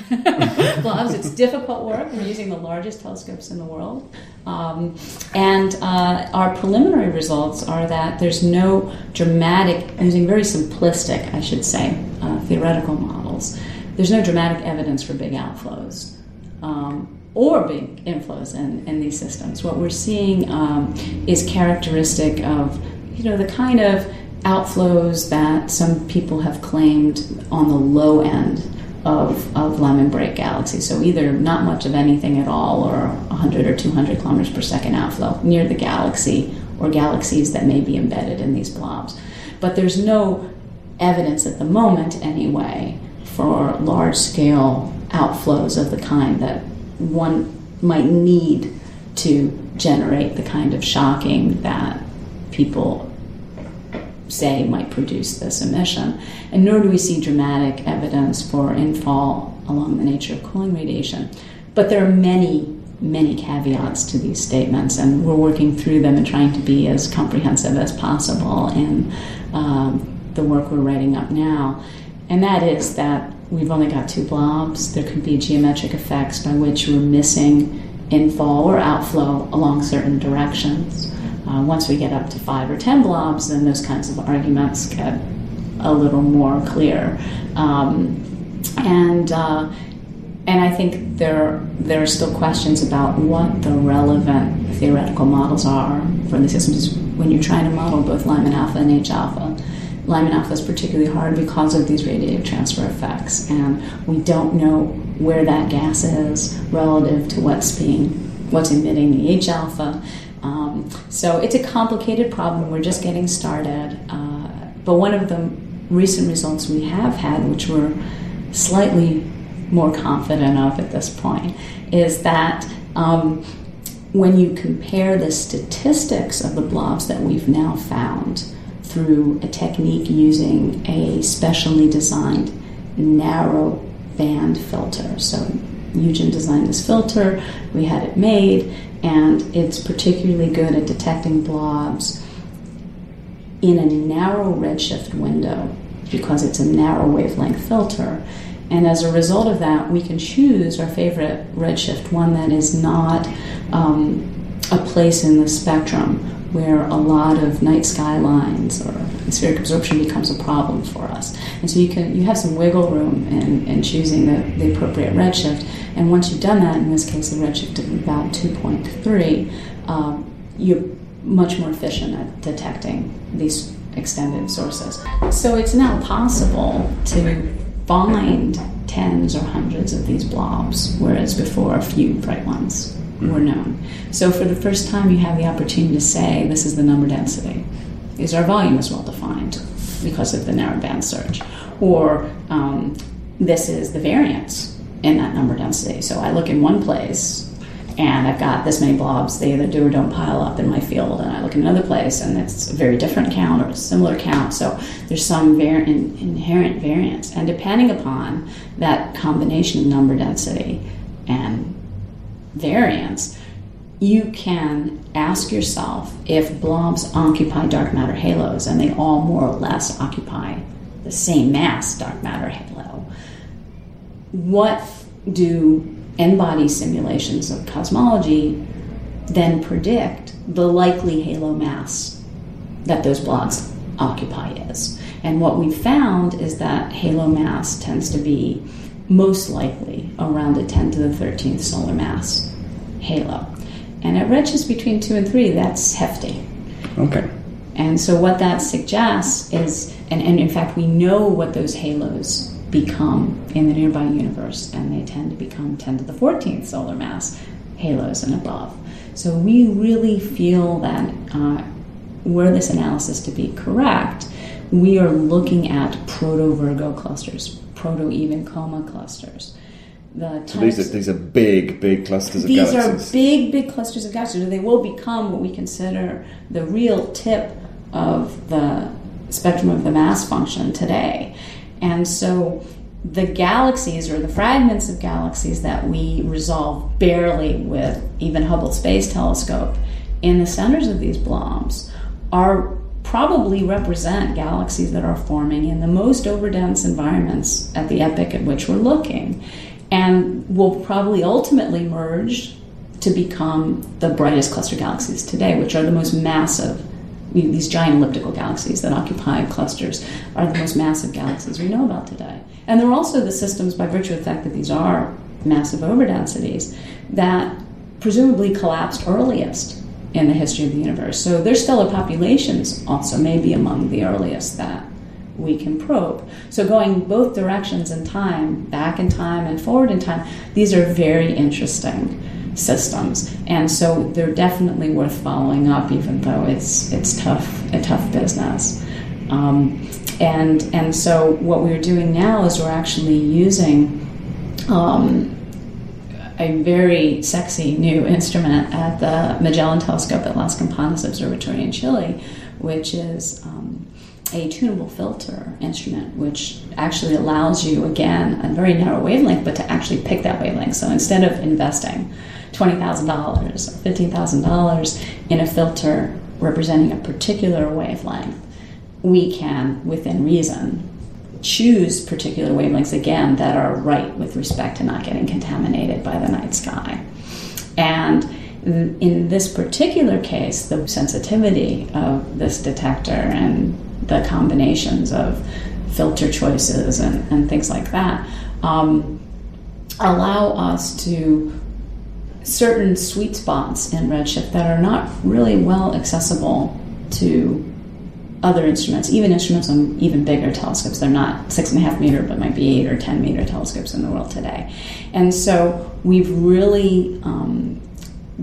blobs. It's difficult work. We're using the largest telescopes in the world. Um, and uh, our preliminary results are that there's no dramatic, using very simplistic, I should say, uh, theoretical models, there's no dramatic evidence for big outflows um, or big inflows in, in these systems. What we're seeing um, is characteristic of, you know, the kind of outflows that some people have claimed on the low end of, of Lyman break galaxies. So either not much of anything at all or one hundred or two hundred kilometers per second outflow near the galaxy or galaxies that may be embedded in these blobs. But there's no evidence at the moment anyway for large-scale outflows of the kind that one might need to generate the kind of shocking that people say might produce this emission. And nor do we see dramatic evidence for infall along the nature of cooling radiation. But there are many, many caveats to these statements, and we're working through them and trying to be as comprehensive as possible in um, the work we're writing up now. And that is that we've only got two blobs. There could be geometric effects by which we're missing infall or outflow along certain directions. Uh, once we get up to five or ten blobs, then those kinds of arguments get a little more clear. Um, and uh, and I think there, there are still questions about what the relevant theoretical models are for the systems when you're trying to model both Lyman alpha and H alpha. Lyman alpha is particularly hard because of these radiative transfer effects, and we don't know where that gas is relative to what's being, what's emitting the H alpha. Um, so it's a complicated problem. We're just getting started. Uh, but one of the recent results we have had, which we're slightly more confident of at this point, is that um, when you compare the statistics of the blobs that we've now found through a technique using a specially designed narrow band filter. So Eugen designed this filter, we had it made, and it's particularly good at detecting blobs in a narrow redshift window because it's a narrow wavelength filter. And as a result of that, we can choose our favorite redshift, one that is not um, a place in the spectrum where a lot of night sky lines or spheric absorption becomes a problem for us. And so you can you have some wiggle room in, in choosing the, the appropriate redshift. And once you've done that, in this case, the redshift of about two point three, um, you're much more efficient at detecting these extended sources. So it's now possible to find tens or hundreds of these blobs, whereas before a few bright ones were known. So for the first time, you have the opportunity to say, this is the number density. Is our volume as well defined because of the narrowband search? Or um, this is the variance in that number density. So I look in one place, and I've got this many blobs. They either do or don't pile up in my field. And I look in another place, and it's a very different count or a similar count. So there's some var- in- inherent variance. And depending upon that combination of number density and variance, you can ask yourself if blobs occupy dark matter halos, and they all more or less occupy the same mass dark matter halo. What do n-body simulations of cosmology then predict the likely halo mass that those blobs occupy is? And what we found is that halo mass tends to be most likely around a ten to the thirteenth solar mass halo. And at redshifts between two and three, that's hefty. Okay. And so what that suggests is, and, and in fact, we know what those halos become in the nearby universe, and they tend to become ten to the fourteenth solar mass halos and above. So we really feel that uh, were this analysis to be correct, we are looking at proto-Virgo clusters, proto-Even Coma clusters. the so these are these are big, big clusters of these galaxies. These are big, big clusters of galaxies. They will become what we consider the real tip of the spectrum of the mass function today. And so the galaxies, or the fragments of galaxies, that we resolve barely with even Hubble Space Telescope in the centers of these blobs are probably represent galaxies that are forming in the most overdense environments at the epoch at which we're looking, and will probably ultimately merge to become the brightest cluster galaxies today, which are the most massive. You know, these giant elliptical galaxies that occupy clusters are the most massive galaxies we know about today. And they're also the systems, by virtue of the fact that these are massive overdensities, that presumably collapsed earliest in the history of the universe. So their stellar populations also may be among the earliest that we can probe. So going both directions in time, back in time and forward in time, these are very interesting systems. And so they're definitely worth following up, even though it's it's tough, a tough business. Um, and and so what we're doing now is we're actually using um, a very sexy new instrument at the Magellan Telescope at Las Campanas Observatory in Chile, which is um, a tunable filter instrument, which actually allows you, again, a very narrow wavelength, but to actually pick that wavelength. So instead of investing twenty thousand dollars or fifteen thousand dollars in a filter representing a particular wavelength, we can, within reason, choose particular wavelengths, again, that are right with respect to not getting contaminated by the night sky. And in this particular case, the sensitivity of this detector and the combinations of filter choices and, and things like that um, allow us to certain sweet spots in redshift that are not really well accessible to other instruments, even instruments on even bigger telescopes. They're not six and a half meter, but might be eight or ten meter telescopes in the world today. And so we've really um,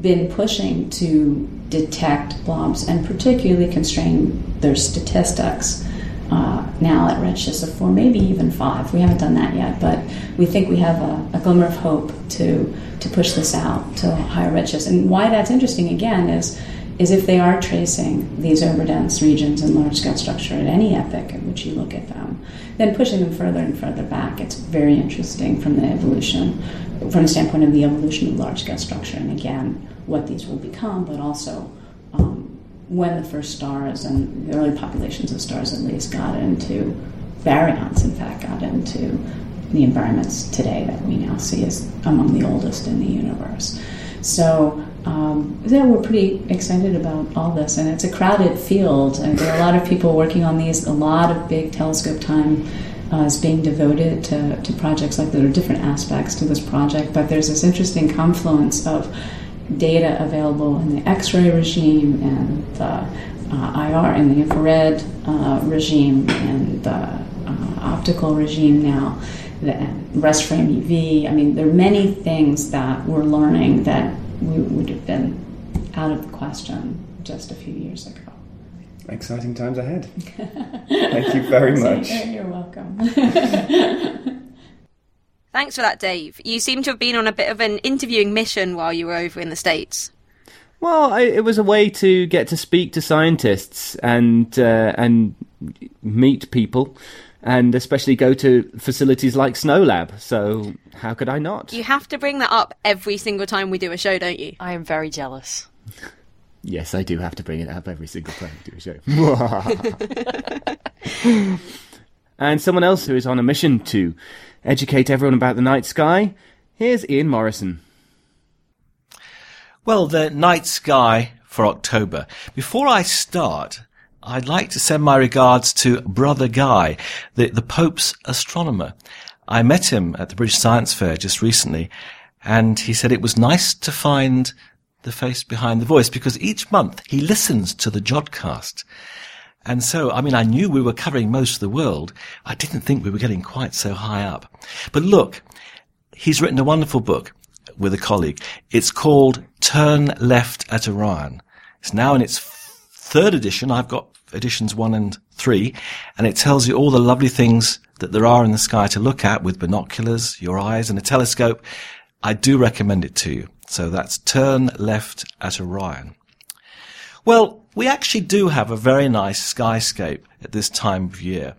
been pushing to detect blobs and particularly constrain their statistics uh, now at redshifts of four, maybe even five. We haven't done that yet, but we think we have a, a glimmer of hope to to push this out to higher redshifts. And why that's interesting, again, is is if they are tracing these overdense regions in large-scale structure at any epoch at which you look at them, then pushing them further and further back, it's very interesting from the evolution, from the standpoint of the evolution of large-scale structure, and again, what these will become, but also um, when the first stars and the early populations of stars at least got into, baryons in fact, got into the environments today that we now see as among the oldest in the universe. So Um, yeah, we're pretty excited about all this, and it's a crowded field, and there are a lot of people working on these. A lot of big telescope time uh, is being devoted to, to projects like that, or different aspects to this project, but there's this interesting confluence of data available in the X-ray regime and the uh, I R and the infrared uh, regime and the uh, optical regime now, the rest frame U V. I mean, there are many things that we're learning that we would have been out of the question just a few years ago. Exciting times ahead. Thank you very much. You're welcome. Thanks for that, Dave. You seem to have been on a bit of an interviewing mission while you were over in the States. Well, I, it was a way to get to speak to scientists and uh, and meet people, and especially go to facilities like Snow Lab. So how could I not? You have to bring that up every single time we do a show, don't you? I am very jealous. Yes, I do have to bring it up every single time we do a show. And someone else who is on a mission to educate everyone about the night sky, here's Ian Morrison. Well, the night sky for October. Before I start, I'd like to send my regards to Brother Guy, the, the Pope's astronomer. I met him at the British Science Fair just recently, and he said it was nice to find the face behind the voice, because each month he listens to the Jodcast. And so, I mean, I knew we were covering most of the world. I didn't think we were getting quite so high up. But look, he's written a wonderful book with a colleague. It's called Turn Left at Orion. It's now in its third edition. I've got editions one and three, and it tells you all the lovely things that there are in the sky to look at with binoculars, your eyes, and a telescope. I do recommend it to you. So that's Turn Left at Orion. Well, we actually do have a very nice skyscape at this time of year.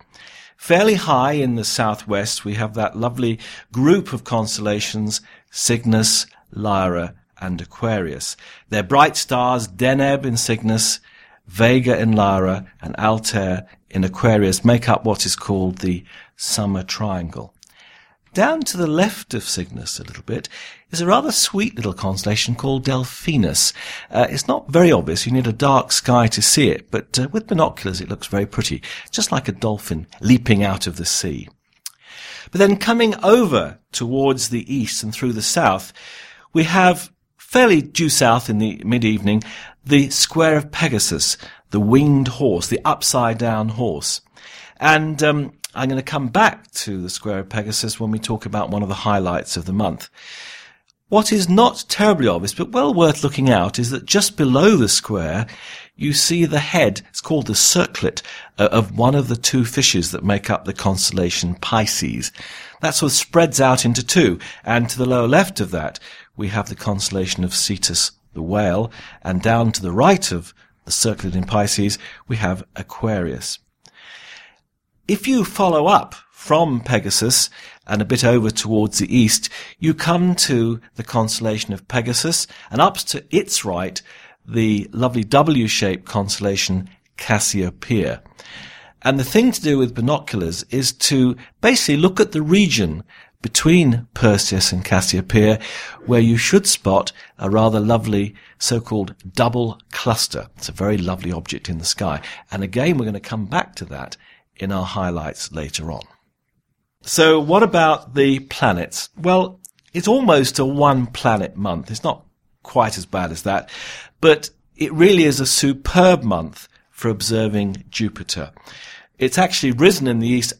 Fairly high in the southwest, we have that lovely group of constellations, Cygnus, Lyra, and Aquarius. Their bright stars, Deneb in Cygnus, Vega in Lyra, and Altair in Aquarius, make up what is called the Summer Triangle. Down to the left of Cygnus a little bit is a rather sweet little constellation called Delphinus. Uh, it's not very obvious. You need a dark sky to see it, but uh, with binoculars it looks very pretty, just like a dolphin leaping out of the sea. But then coming over towards the east and through the south, we have, fairly due south in the mid-evening, the Square of Pegasus, the winged horse, the upside-down horse. And um I'm going to come back to the Square of Pegasus when we talk about one of the highlights of the month. What is not terribly obvious, but well worth looking out, is that just below the square, you see the head, it's called the circlet, uh, of one of the two fishes that make up the constellation Pisces. That sort of spreads out into two, and to the lower left of that, we have the constellation of Cetus, the whale, and down to the right of the circlet in Pisces, we have Aquarius. If you follow up from Pegasus and a bit over towards the east, you come to the constellation of Pegasus, and up to its right, the lovely W-shaped constellation Cassiopeia. And the thing to do with binoculars is to basically look at the region between Perseus and Cassiopeia, where you should spot a rather lovely so-called double cluster. It's a very lovely object in the sky. And again, we're going to come back to that in our highlights later on. So what about the planets? Well, it's almost a one-planet month. It's not quite as bad as that, but it really is a superb month for observing Jupiter. It's actually risen in the east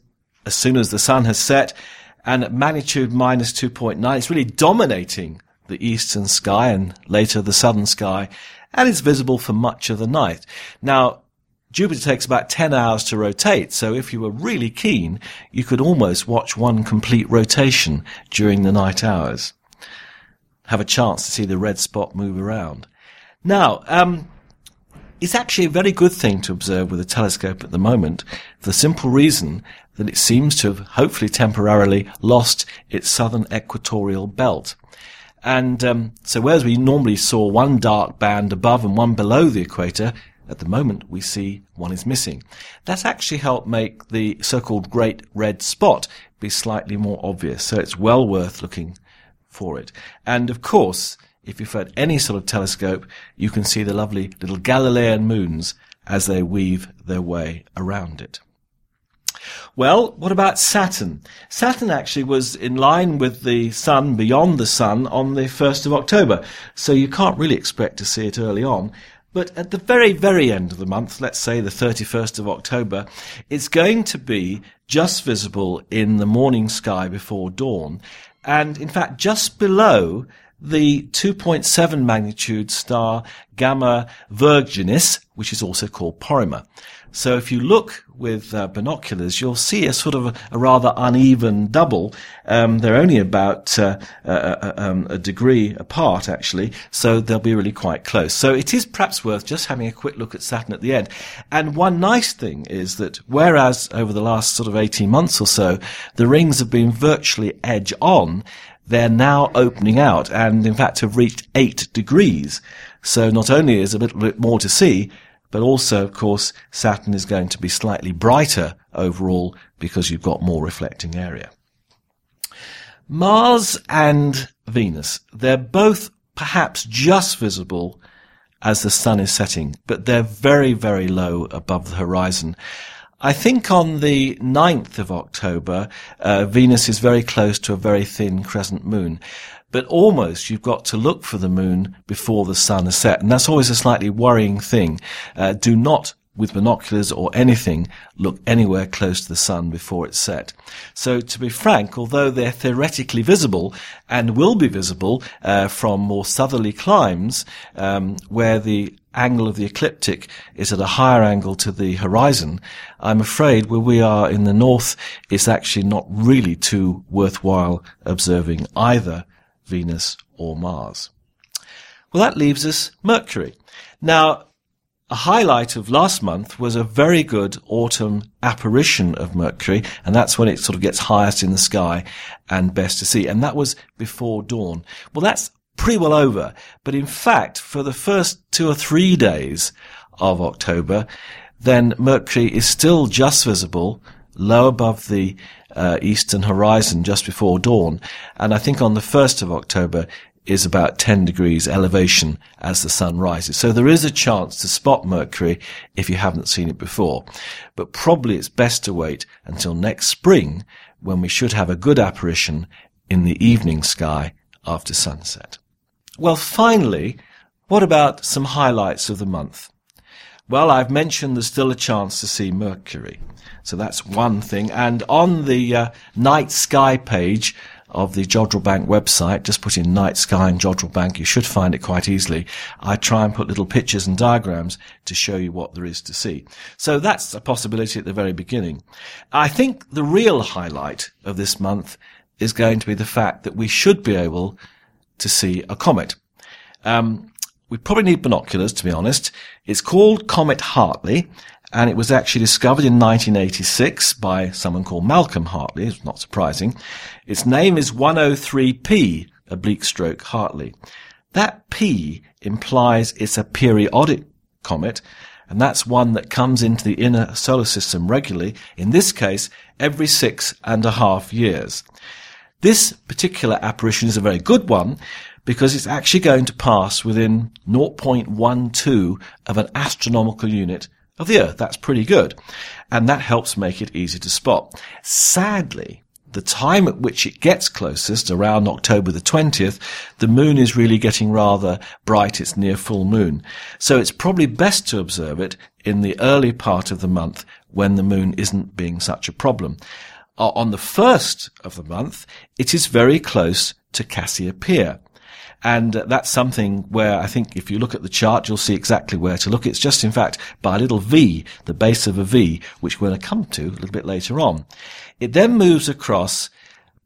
as soon as the sun has set, and at magnitude minus two point nine, it's really dominating the eastern sky and later the southern sky, and it's visible for much of the night. Now, Jupiter takes about ten hours to rotate, so if you were really keen, you could almost watch one complete rotation during the night hours. Have a chance to see the red spot move around. Now, um, it's actually a very good thing to observe with a telescope at the moment, for the simple reason that it seems to have hopefully temporarily lost its southern equatorial belt. And um, so whereas we normally saw one dark band above and one below the equator, at the moment, we see one is missing. That's actually helped make the so-called Great Red Spot be slightly more obvious, so it's well worth looking for it. And, of course, if you've had any sort of telescope, you can see the lovely little Galilean moons as they weave their way around it. Well, what about Saturn? Saturn actually was in line with the Sun, beyond the Sun, on the first of October, so you can't really expect to see it early on. But at the very, very end of the month, let's say the thirty-first of October, it's going to be just visible in the morning sky before dawn. And in fact, just below the two point seven magnitude star Gamma Virginis, which is also called Porrima. So if you look with uh, binoculars, you'll see a sort of a, a rather uneven double. Um, they're only about uh, uh, um, a degree apart, actually, so they'll be really quite close. So it is perhaps worth just having a quick look at Saturn at the end. And one nice thing is that whereas over the last sort of eighteen months or so, the rings have been virtually edge on, they're now opening out and, in fact, have reached eight degrees. So not only is a little bit more to see, but also, of course, Saturn is going to be slightly brighter overall because you've got more reflecting area. Mars and Venus, they're both perhaps just visible as the sun is setting, but they're very, very low above the horizon. I think on the ninth of October, uh, Venus is very close to a very thin crescent moon. But almost you've got to look for the moon before the sun has set. And that's always a slightly worrying thing. Uh, do not, with binoculars or anything, look anywhere close to the sun before it's set. So to be frank, although they're theoretically visible and will be visible uh, from more southerly climes um, where the angle of the ecliptic is at a higher angle to the horizon, I'm afraid where we are in the north, it's actually not really too worthwhile observing either Venus or Mars. Well, that leaves us Mercury. Now, a highlight of last month was a very good autumn apparition of Mercury, and that's when it sort of gets highest in the sky and best to see, and that was before dawn. Well, that's pretty well over, but in fact, for the first two or three days of October, then Mercury is still just visible low above the uh, eastern horizon just before dawn, and I think on the first of October, is about ten degrees elevation as the sun rises. So there is a chance to spot Mercury if you haven't seen it before. But probably it's best to wait until next spring when we should have a good apparition in the evening sky after sunset. Well, finally, what about some highlights of the month? Well, I've mentioned there's still a chance to see Mercury. So that's one thing. And on the uh, night sky page of the Jodrell Bank website, just put in night sky and Jodrell Bank, you should find it quite easily. I try and put little pictures and diagrams to show you what there is to see. So that's a possibility at the very beginning. I think the real highlight of this month is going to be the fact that we should be able to see a comet. Um, we probably need binoculars, to be honest. It's called Comet Hartley, and it was actually discovered in nineteen eighty-six by someone called Malcolm Hartley. It's not surprising. Its name is one oh three P, oblique stroke Hartley. That P implies it's a periodic comet, and that's one that comes into the inner solar system regularly, in this case, every six and a half years. This particular apparition is a very good one, because it's actually going to pass within zero point one two of an astronomical unit of the Earth. That's pretty good. And that helps make it easy to spot. Sadly, the time at which it gets closest, around October the twentieth, the moon is really getting rather bright. It's near full moon. So it's probably best to observe it in the early part of the month when the moon isn't being such a problem. Uh, on the first of the month, it is very close to Cassiopeia. And that's something where I think if you look at the chart, you'll see exactly where to look. It's just, in fact, by a little V, the base of a V, which we're going to come to a little bit later on. It then moves across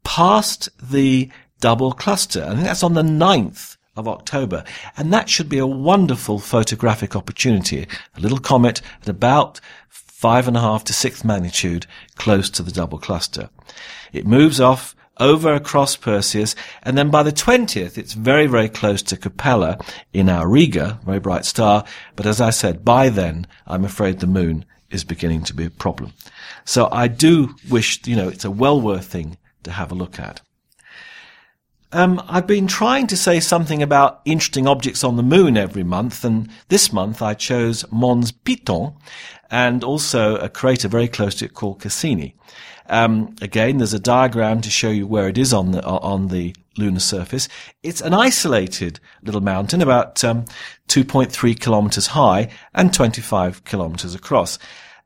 past the double cluster. I think that's on the ninth of October. And that should be a wonderful photographic opportunity. A little comet at about five and a half to sixth magnitude close to the double cluster. It moves off over across Perseus, and then by the twentieth, it's very, very close to Capella in Auriga, very bright star. But as I said, by then, I'm afraid the moon is beginning to be a problem. So I do wish, you know, it's a well-worth thing to have a look at. Um, I've been trying to say something about interesting objects on the moon every month, and this month I chose Mons Piton, and also a crater very close to it called Cassini. Um, again, there's a diagram to show you where it is on the on the lunar surface. It's an isolated little mountain, about um, two point three kilometers high and twenty-five kilometers across.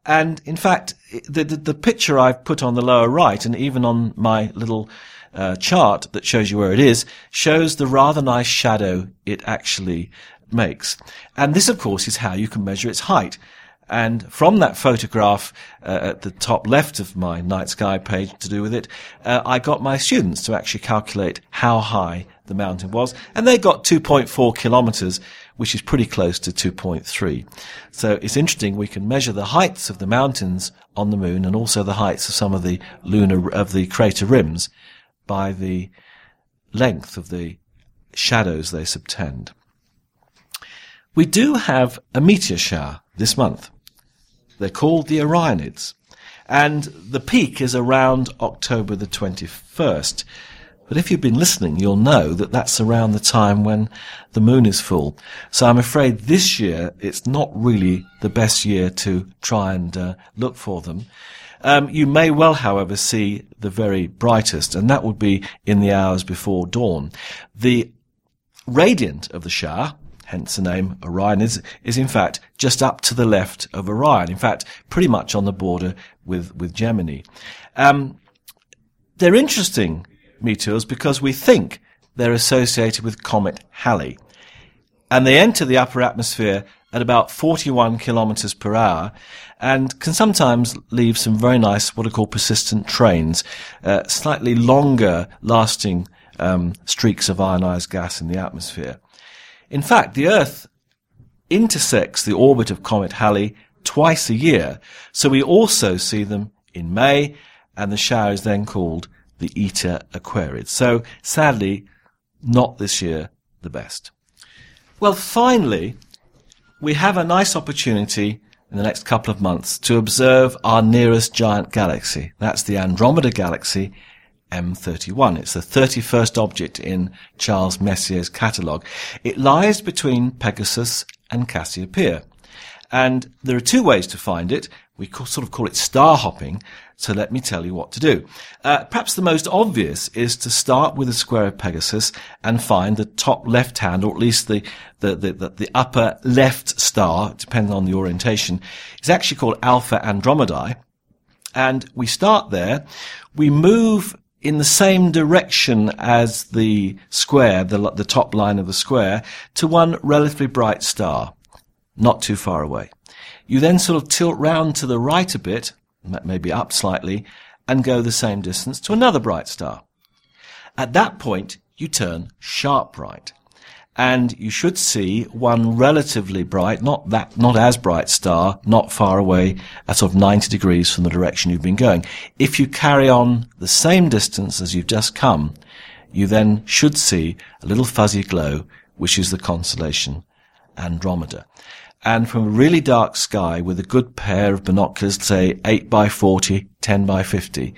And in fact, the, the the picture I've put on the lower right, and even on my little uh, chart that shows you where it is, shows the rather nice shadow it actually makes. And this, of course, is how you can measure its height. And from that photograph uh, at the top left of my night sky page to do with it, uh, I got my students to actually calculate how high the mountain was. And they got two point four kilometers, which is pretty close to two point three. So it's interesting, we can measure the heights of the mountains on the moon and also the heights of some of the lunar, of the crater rims by the length of the shadows they subtend. We do have a meteor shower this month. They're called the Orionids, and the peak is around October the twenty-first. But if you've been listening, you'll know that that's around the time when the moon is full. So I'm afraid this year it's not really the best year to try and uh, look for them. Um, you may well, however, see the very brightest, and that would be in the hours before dawn. The radiant of the shower, hence the name Orion, is, is in fact just up to the left of Orion. In fact, pretty much on the border with, with Gemini. Um, they're interesting meteors because we think they're associated with Comet Halley. And they enter the upper atmosphere at about forty-one kilometers per hour and can sometimes leave some very nice what are called persistent trains, uh, slightly longer lasting um, streaks of ionized gas in the atmosphere. In fact, the Earth intersects the orbit of Comet Halley twice a year, so we also see them in May, and the shower is then called the Eta Aquarids. So, sadly, not this year the best. Well, finally, we have a nice opportunity in the next couple of months to observe our nearest giant galaxy. That's the Andromeda Galaxy M thirty-one. It's the thirty-first object in Charles Messier's catalogue. It lies between Pegasus and Cassiopeia. And there are two ways to find it. We sort of call it star hopping, so let me tell you what to do. Uh, perhaps the most obvious is to start with the square of Pegasus and find the top left hand, or at least the The, the, the upper left star, depending on the orientation, is actually called Alpha Andromedae. And we start there. We move in the same direction as the square, the, the top line of the square, to one relatively bright star, not too far away. You then sort of tilt round to the right a bit, maybe up slightly, and go the same distance to another bright star. At that point, you turn sharp right. And you should see one relatively bright, not that, not as bright star, not far away, at sort of ninety degrees from the direction you've been going. If you carry on the same distance as you've just come, you then should see a little fuzzy glow, which is the constellation Andromeda. And from a really dark sky with a good pair of binoculars, say eight by forty, ten by fifty,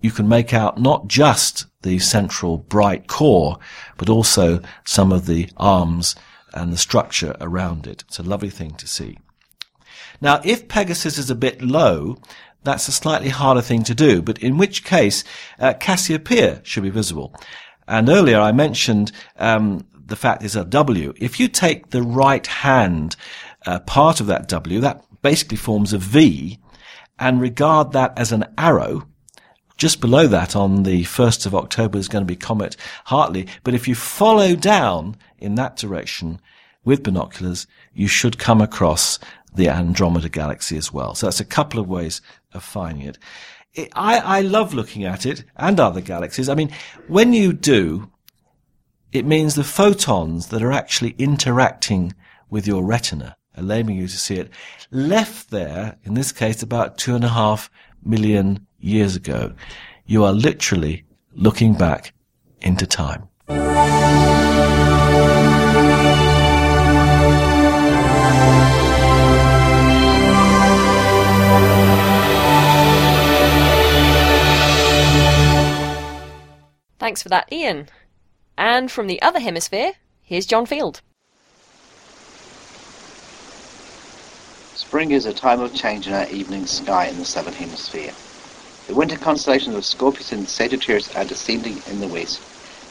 you can make out not just the central bright core, but also some of the arms and the structure around it. It's a lovely thing to see. Now, if Pegasus is a bit low, that's a slightly harder thing to do, but in which case uh, Cassiopeia should be visible. And earlier I mentioned um, the fact is a W. If you take the right hand uh, part of that W, that basically forms a V, and regard that as an arrow. Just below that, on the first of October, is going to be Comet Hartley. But if you follow down in that direction with binoculars, you should come across the Andromeda Galaxy as well. So that's a couple of ways of finding it. it I, I love looking at it and other galaxies. I mean, when you do, it means the photons that are actually interacting with your retina, allowing you to see it, left there, in this case, about two and a half million years ago. You are literally looking back into time. Thanks for that, Ian. And from the other hemisphere, here's John Field. Spring is a time of change in our evening sky in the southern hemisphere. The winter constellations of Scorpius and Sagittarius are descending in the west,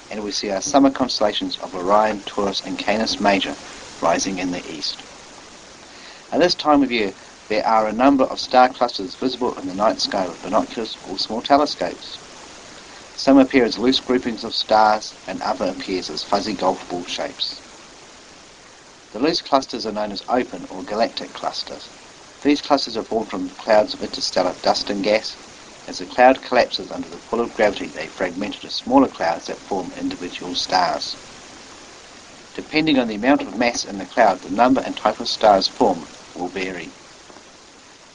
and we see our summer constellations of Orion, Taurus and Canis Major rising in the east. At this time of year, there are a number of star clusters visible in the night sky with binoculars or small telescopes. Some appear as loose groupings of stars, and other appears as fuzzy golf ball shapes. The loose clusters are known as open or galactic clusters. These clusters are formed from clouds of interstellar dust and gas. As the cloud collapses under the pull of gravity, they fragment into smaller clouds that form individual stars. Depending on the amount of mass in the cloud, the number and type of stars formed will vary.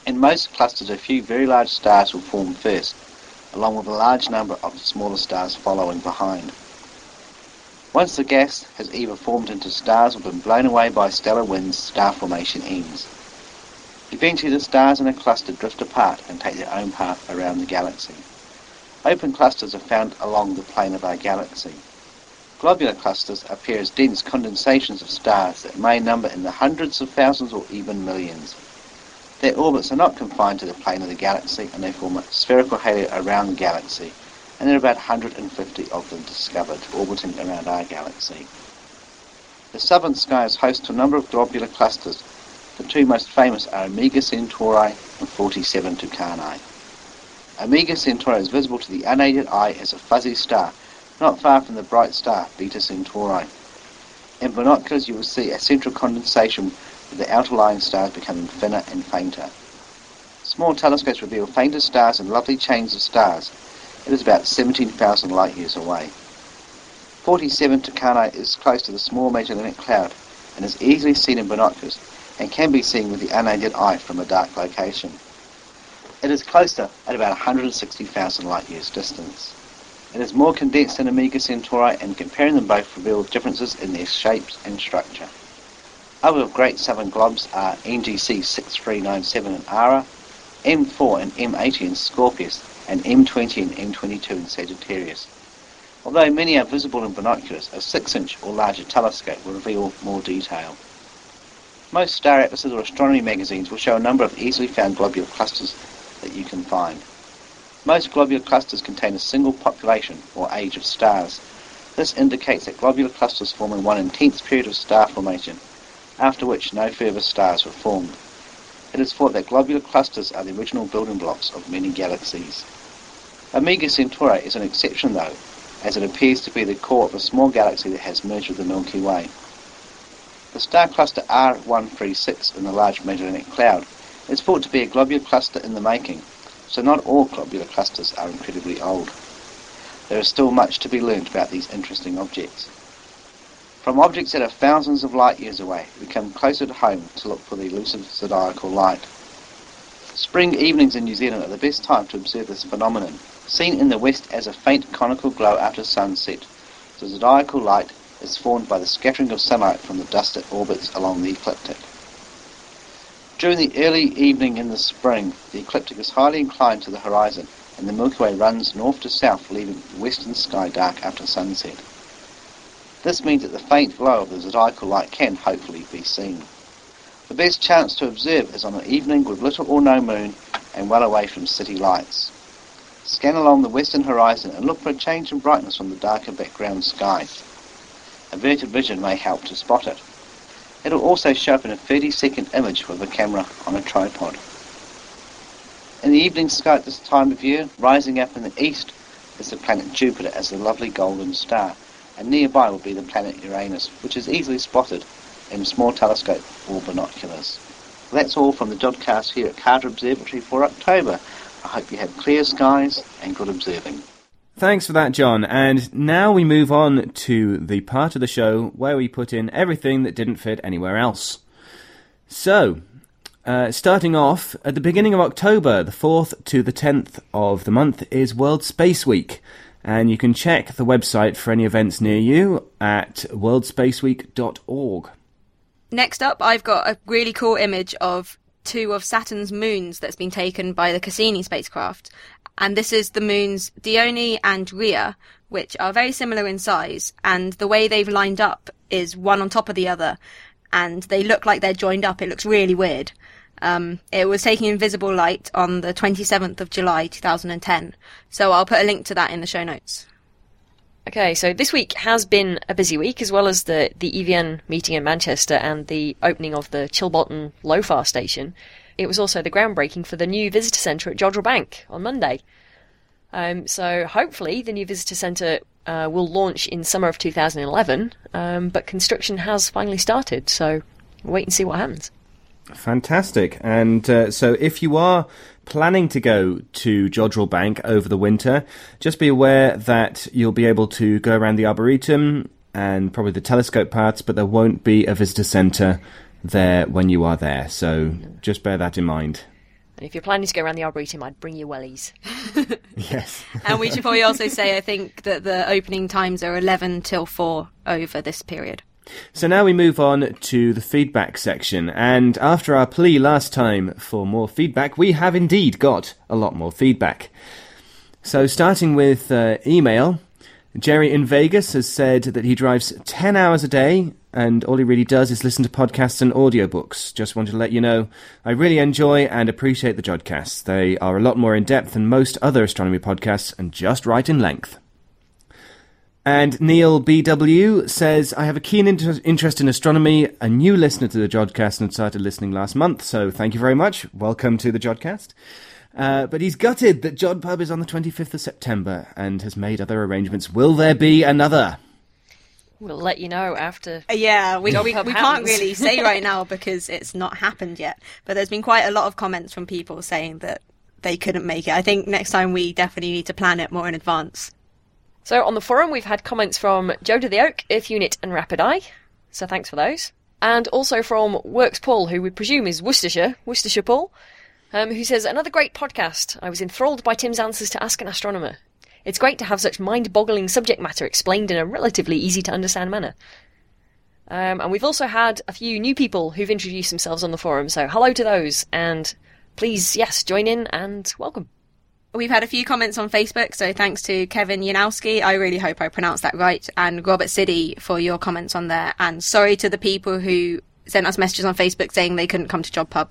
In most clusters, a few very large stars will form first, along with a large number of smaller stars following behind. Once the gas has either formed into stars or been blown away by stellar winds, star formation ends. Eventually, the stars in a cluster drift apart and take their own path around the galaxy. Open clusters are found along the plane of our galaxy. Globular clusters appear as dense condensations of stars that may number in the hundreds of thousands or even millions. Their orbits are not confined to the plane of the galaxy, and they form a spherical halo around the galaxy, and there are about one hundred fifty of them discovered orbiting around our galaxy. The southern sky is host to a number of globular clusters. The two most famous are Omega Centauri and forty-seven Tucanae. Omega Centauri is visible to the unaided eye as a fuzzy star, not far from the bright star Beta Centauri. In binoculars you will see a central condensation with the outer lying stars becoming thinner and fainter. Small telescopes reveal fainter stars and lovely chains of stars. It is about seventeen thousand light-years away. forty-seven Tucana is close to the small Magellanic Cloud and is easily seen in binoculars and can be seen with the unaided eye from a dark location. It is closer at about one hundred sixty thousand light-years distance. It is more condensed than Omega Centauri, and comparing them both reveals differences in their shapes and structure. Other great southern globes are N G C six three nine seven in Ara, M four and M eighty in Scorpius, and M twenty and M twenty-two in Sagittarius. Although many are visible in binoculars, a six inch or larger telescope will reveal more detail. Most star atlases or astronomy magazines will show a number of easily found globular clusters that you can find. Most globular clusters contain a single population or age of stars. This indicates that globular clusters form in one intense period of star formation, after which no further stars were formed. It is thought that globular clusters are the original building blocks of many galaxies. Omega Centauri is an exception though, as it appears to be the core of a small galaxy that has merged with the Milky Way. The star cluster R one thirty-six in the Large Magellanic Cloud is thought to be a globular cluster in the making, so not all globular clusters are incredibly old. There is still much to be learned about these interesting objects. From objects that are thousands of light years away, we come closer to home to look for the elusive zodiacal light. Spring evenings in New Zealand are the best time to observe this phenomenon. Seen in the west as a faint conical glow after sunset, the zodiacal light is formed by the scattering of sunlight from the dust that orbits along the ecliptic. During the early evening in the spring, the ecliptic is highly inclined to the horizon, and the Milky Way runs north to south, leaving the western sky dark after sunset. This means that the faint glow of the zodiacal light can hopefully be seen. The best chance to observe is on an evening with little or no moon and well away from city lights. Scan along the western horizon and look for a change in brightness from the darker background sky. Averted vision may help to spot it. It will also show up in a thirty second image with a camera on a tripod. In the evening sky at this time of year, rising up in the east is the planet Jupiter as a lovely golden star, and nearby will be the planet Uranus, which is easily spotted in small telescope or binoculars. That's all from the Jodcast here at Carter Observatory for October. I hope you have clear skies and good observing. Thanks for that, John. And now we move on to the part of the show where we put in everything that didn't fit anywhere else. So, uh, starting off, at the beginning of October, the fourth to the tenth of the month is World Space Week. And you can check the website for any events near you at world space week dot org. Next up, I've got a really cool image of two of Saturn's moons that's been taken by the Cassini spacecraft. And this is the moons Dione and Rhea, which are very similar in size. And the way they've lined up is one on top of the other. And they look like they're joined up. It looks really weird. Um, it was taken in visible light on the twenty-seventh of July two thousand ten. So I'll put a link to that in the show notes. Okay, so this week has been a busy week, as well as the, the E V N meeting in Manchester and the opening of the Chilbolton LOFAR station. It was also the groundbreaking for the new visitor centre at Jodrell Bank on Monday. Um, so hopefully the new visitor centre uh, will launch in summer of two thousand eleven, um, but construction has finally started, so we'll wait and see what happens. Fantastic. And uh, so if you are planning to go to Jodrell Bank over the winter, just be aware that you'll be able to go around the Arboretum and probably the telescope paths, but there won't be a visitor centre there when you are there, so just bear that in mind. And if you're planning to go around the Arboretum, I'd bring your wellies. Yes. And we should probably also say, I think, that the opening times are eleven till four over this period. So now we move on to the feedback section, and after our plea last time for more feedback, we have indeed got a lot more feedback. So starting with uh, email, Jerry in Vegas has said that he drives ten hours a day and all he really does is listen to podcasts and audiobooks. Just wanted to let you know I really enjoy and appreciate the Jodcasts. They are a lot more in-depth than most other astronomy podcasts and just right in length. And Neil B W says, I have a keen inter- interest in astronomy, a new listener to the Jodcast and started listening last month, so thank you very much. Welcome to the Jodcast. Uh, but he's gutted that JodPub is on the twenty-fifth of September and has made other arrangements. Will there be another? We'll let you know after. Yeah, we, we, we can't really say right now because it's not happened yet. But there's been quite a lot of comments from people saying that they couldn't make it. I think next time we definitely need to plan it more in advance. So on the forum, we've had comments from Joe to the Oak, Earth Unit and Rapid Eye. So thanks for those. And also from Works Paul, who we presume is Worcestershire, Worcestershire Paul, um, who says, another great podcast. I was enthralled by Tim's answers to Ask an Astronomer. It's great to have such mind-boggling subject matter explained in a relatively easy-to-understand manner. Um, and we've also had a few new people who've introduced themselves on the forum, so hello to those, and please, yes, join in and welcome. We've had a few comments on Facebook, so thanks to Kevin Yanowski, I really hope I pronounced that right, and Robert Siddy for your comments on there, and sorry to the people who sent us messages on Facebook saying they couldn't come to JobPub.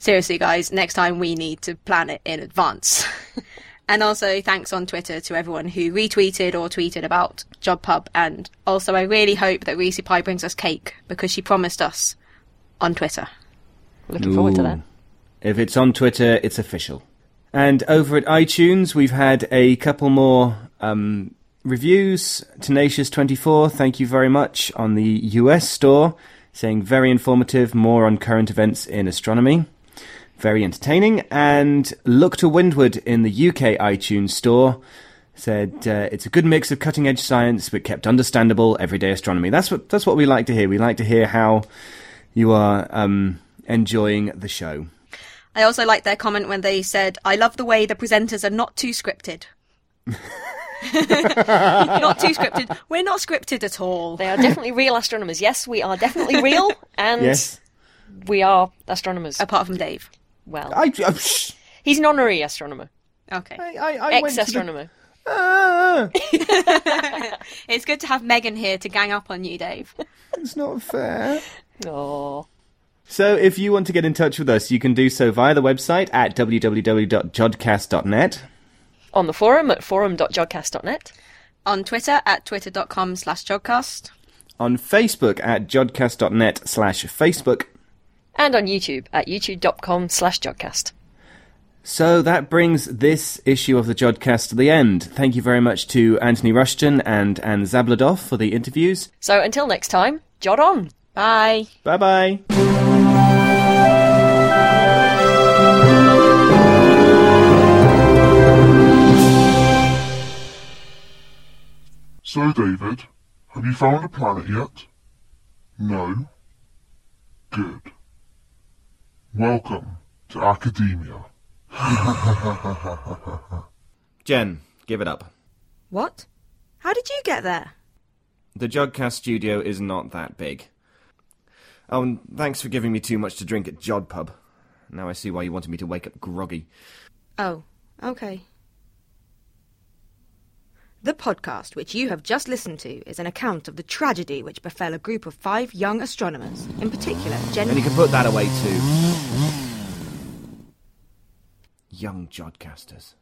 Seriously, guys, next time we need to plan it in advance. And also thanks on Twitter to everyone who retweeted or tweeted about JobPub. And also I really hope that Reese Pie brings us cake because she promised us on Twitter. Looking Ooh. forward to that. If it's on Twitter, it's official. And over at iTunes, we've had a couple more um, reviews. Tenacious twenty-four, thank you very much, on the U S store, saying very informative, more on current events in astronomy. Very entertaining. And Look to Windward in the U K iTunes store said uh, it's a good mix of cutting-edge science but kept understandable everyday astronomy. That's what that's what we like to hear. We like to hear how you are um, enjoying the show. I also liked their comment when they said, I love the way the presenters are not too scripted. Not too scripted. We're not scripted at all. They are definitely real astronomers. Yes, we are definitely real. And yes, we are astronomers. Apart from Dave. Well, I, I, psh- he's an honorary astronomer. Okay. I, I, I Ex-astronomer. The... Ah. It's good to have Megan here to gang up on you, Dave. It's not fair. No. So if you want to get in touch with us, you can do so via the website at w w w dot jodcast dot net. On the forum at forum dot jodcast dot net. On Twitter at twitter dot com slash jodcast. On Facebook at jodcast dot net slash Facebook. And on YouTube at youtube dot com slash jodcast. So that brings this issue of the Jodcast to the end. Thank you very much to Anthony Rushton and Anne Zabludoff for the interviews. So until next time, Jod on. Bye. Bye-bye. So, David, have you found a planet yet? No? Good. Welcome to academia. Jen, give it up. What? How did you get there? The Jodcast studio is not that big. Oh, and thanks for giving me too much to drink at JodPub. Now I see why you wanted me to wake up groggy. Oh, okay. The podcast which you have just listened to is an account of the tragedy which befell a group of five young astronomers, in particular Jen... And you can put that away too. Young Jodcasters.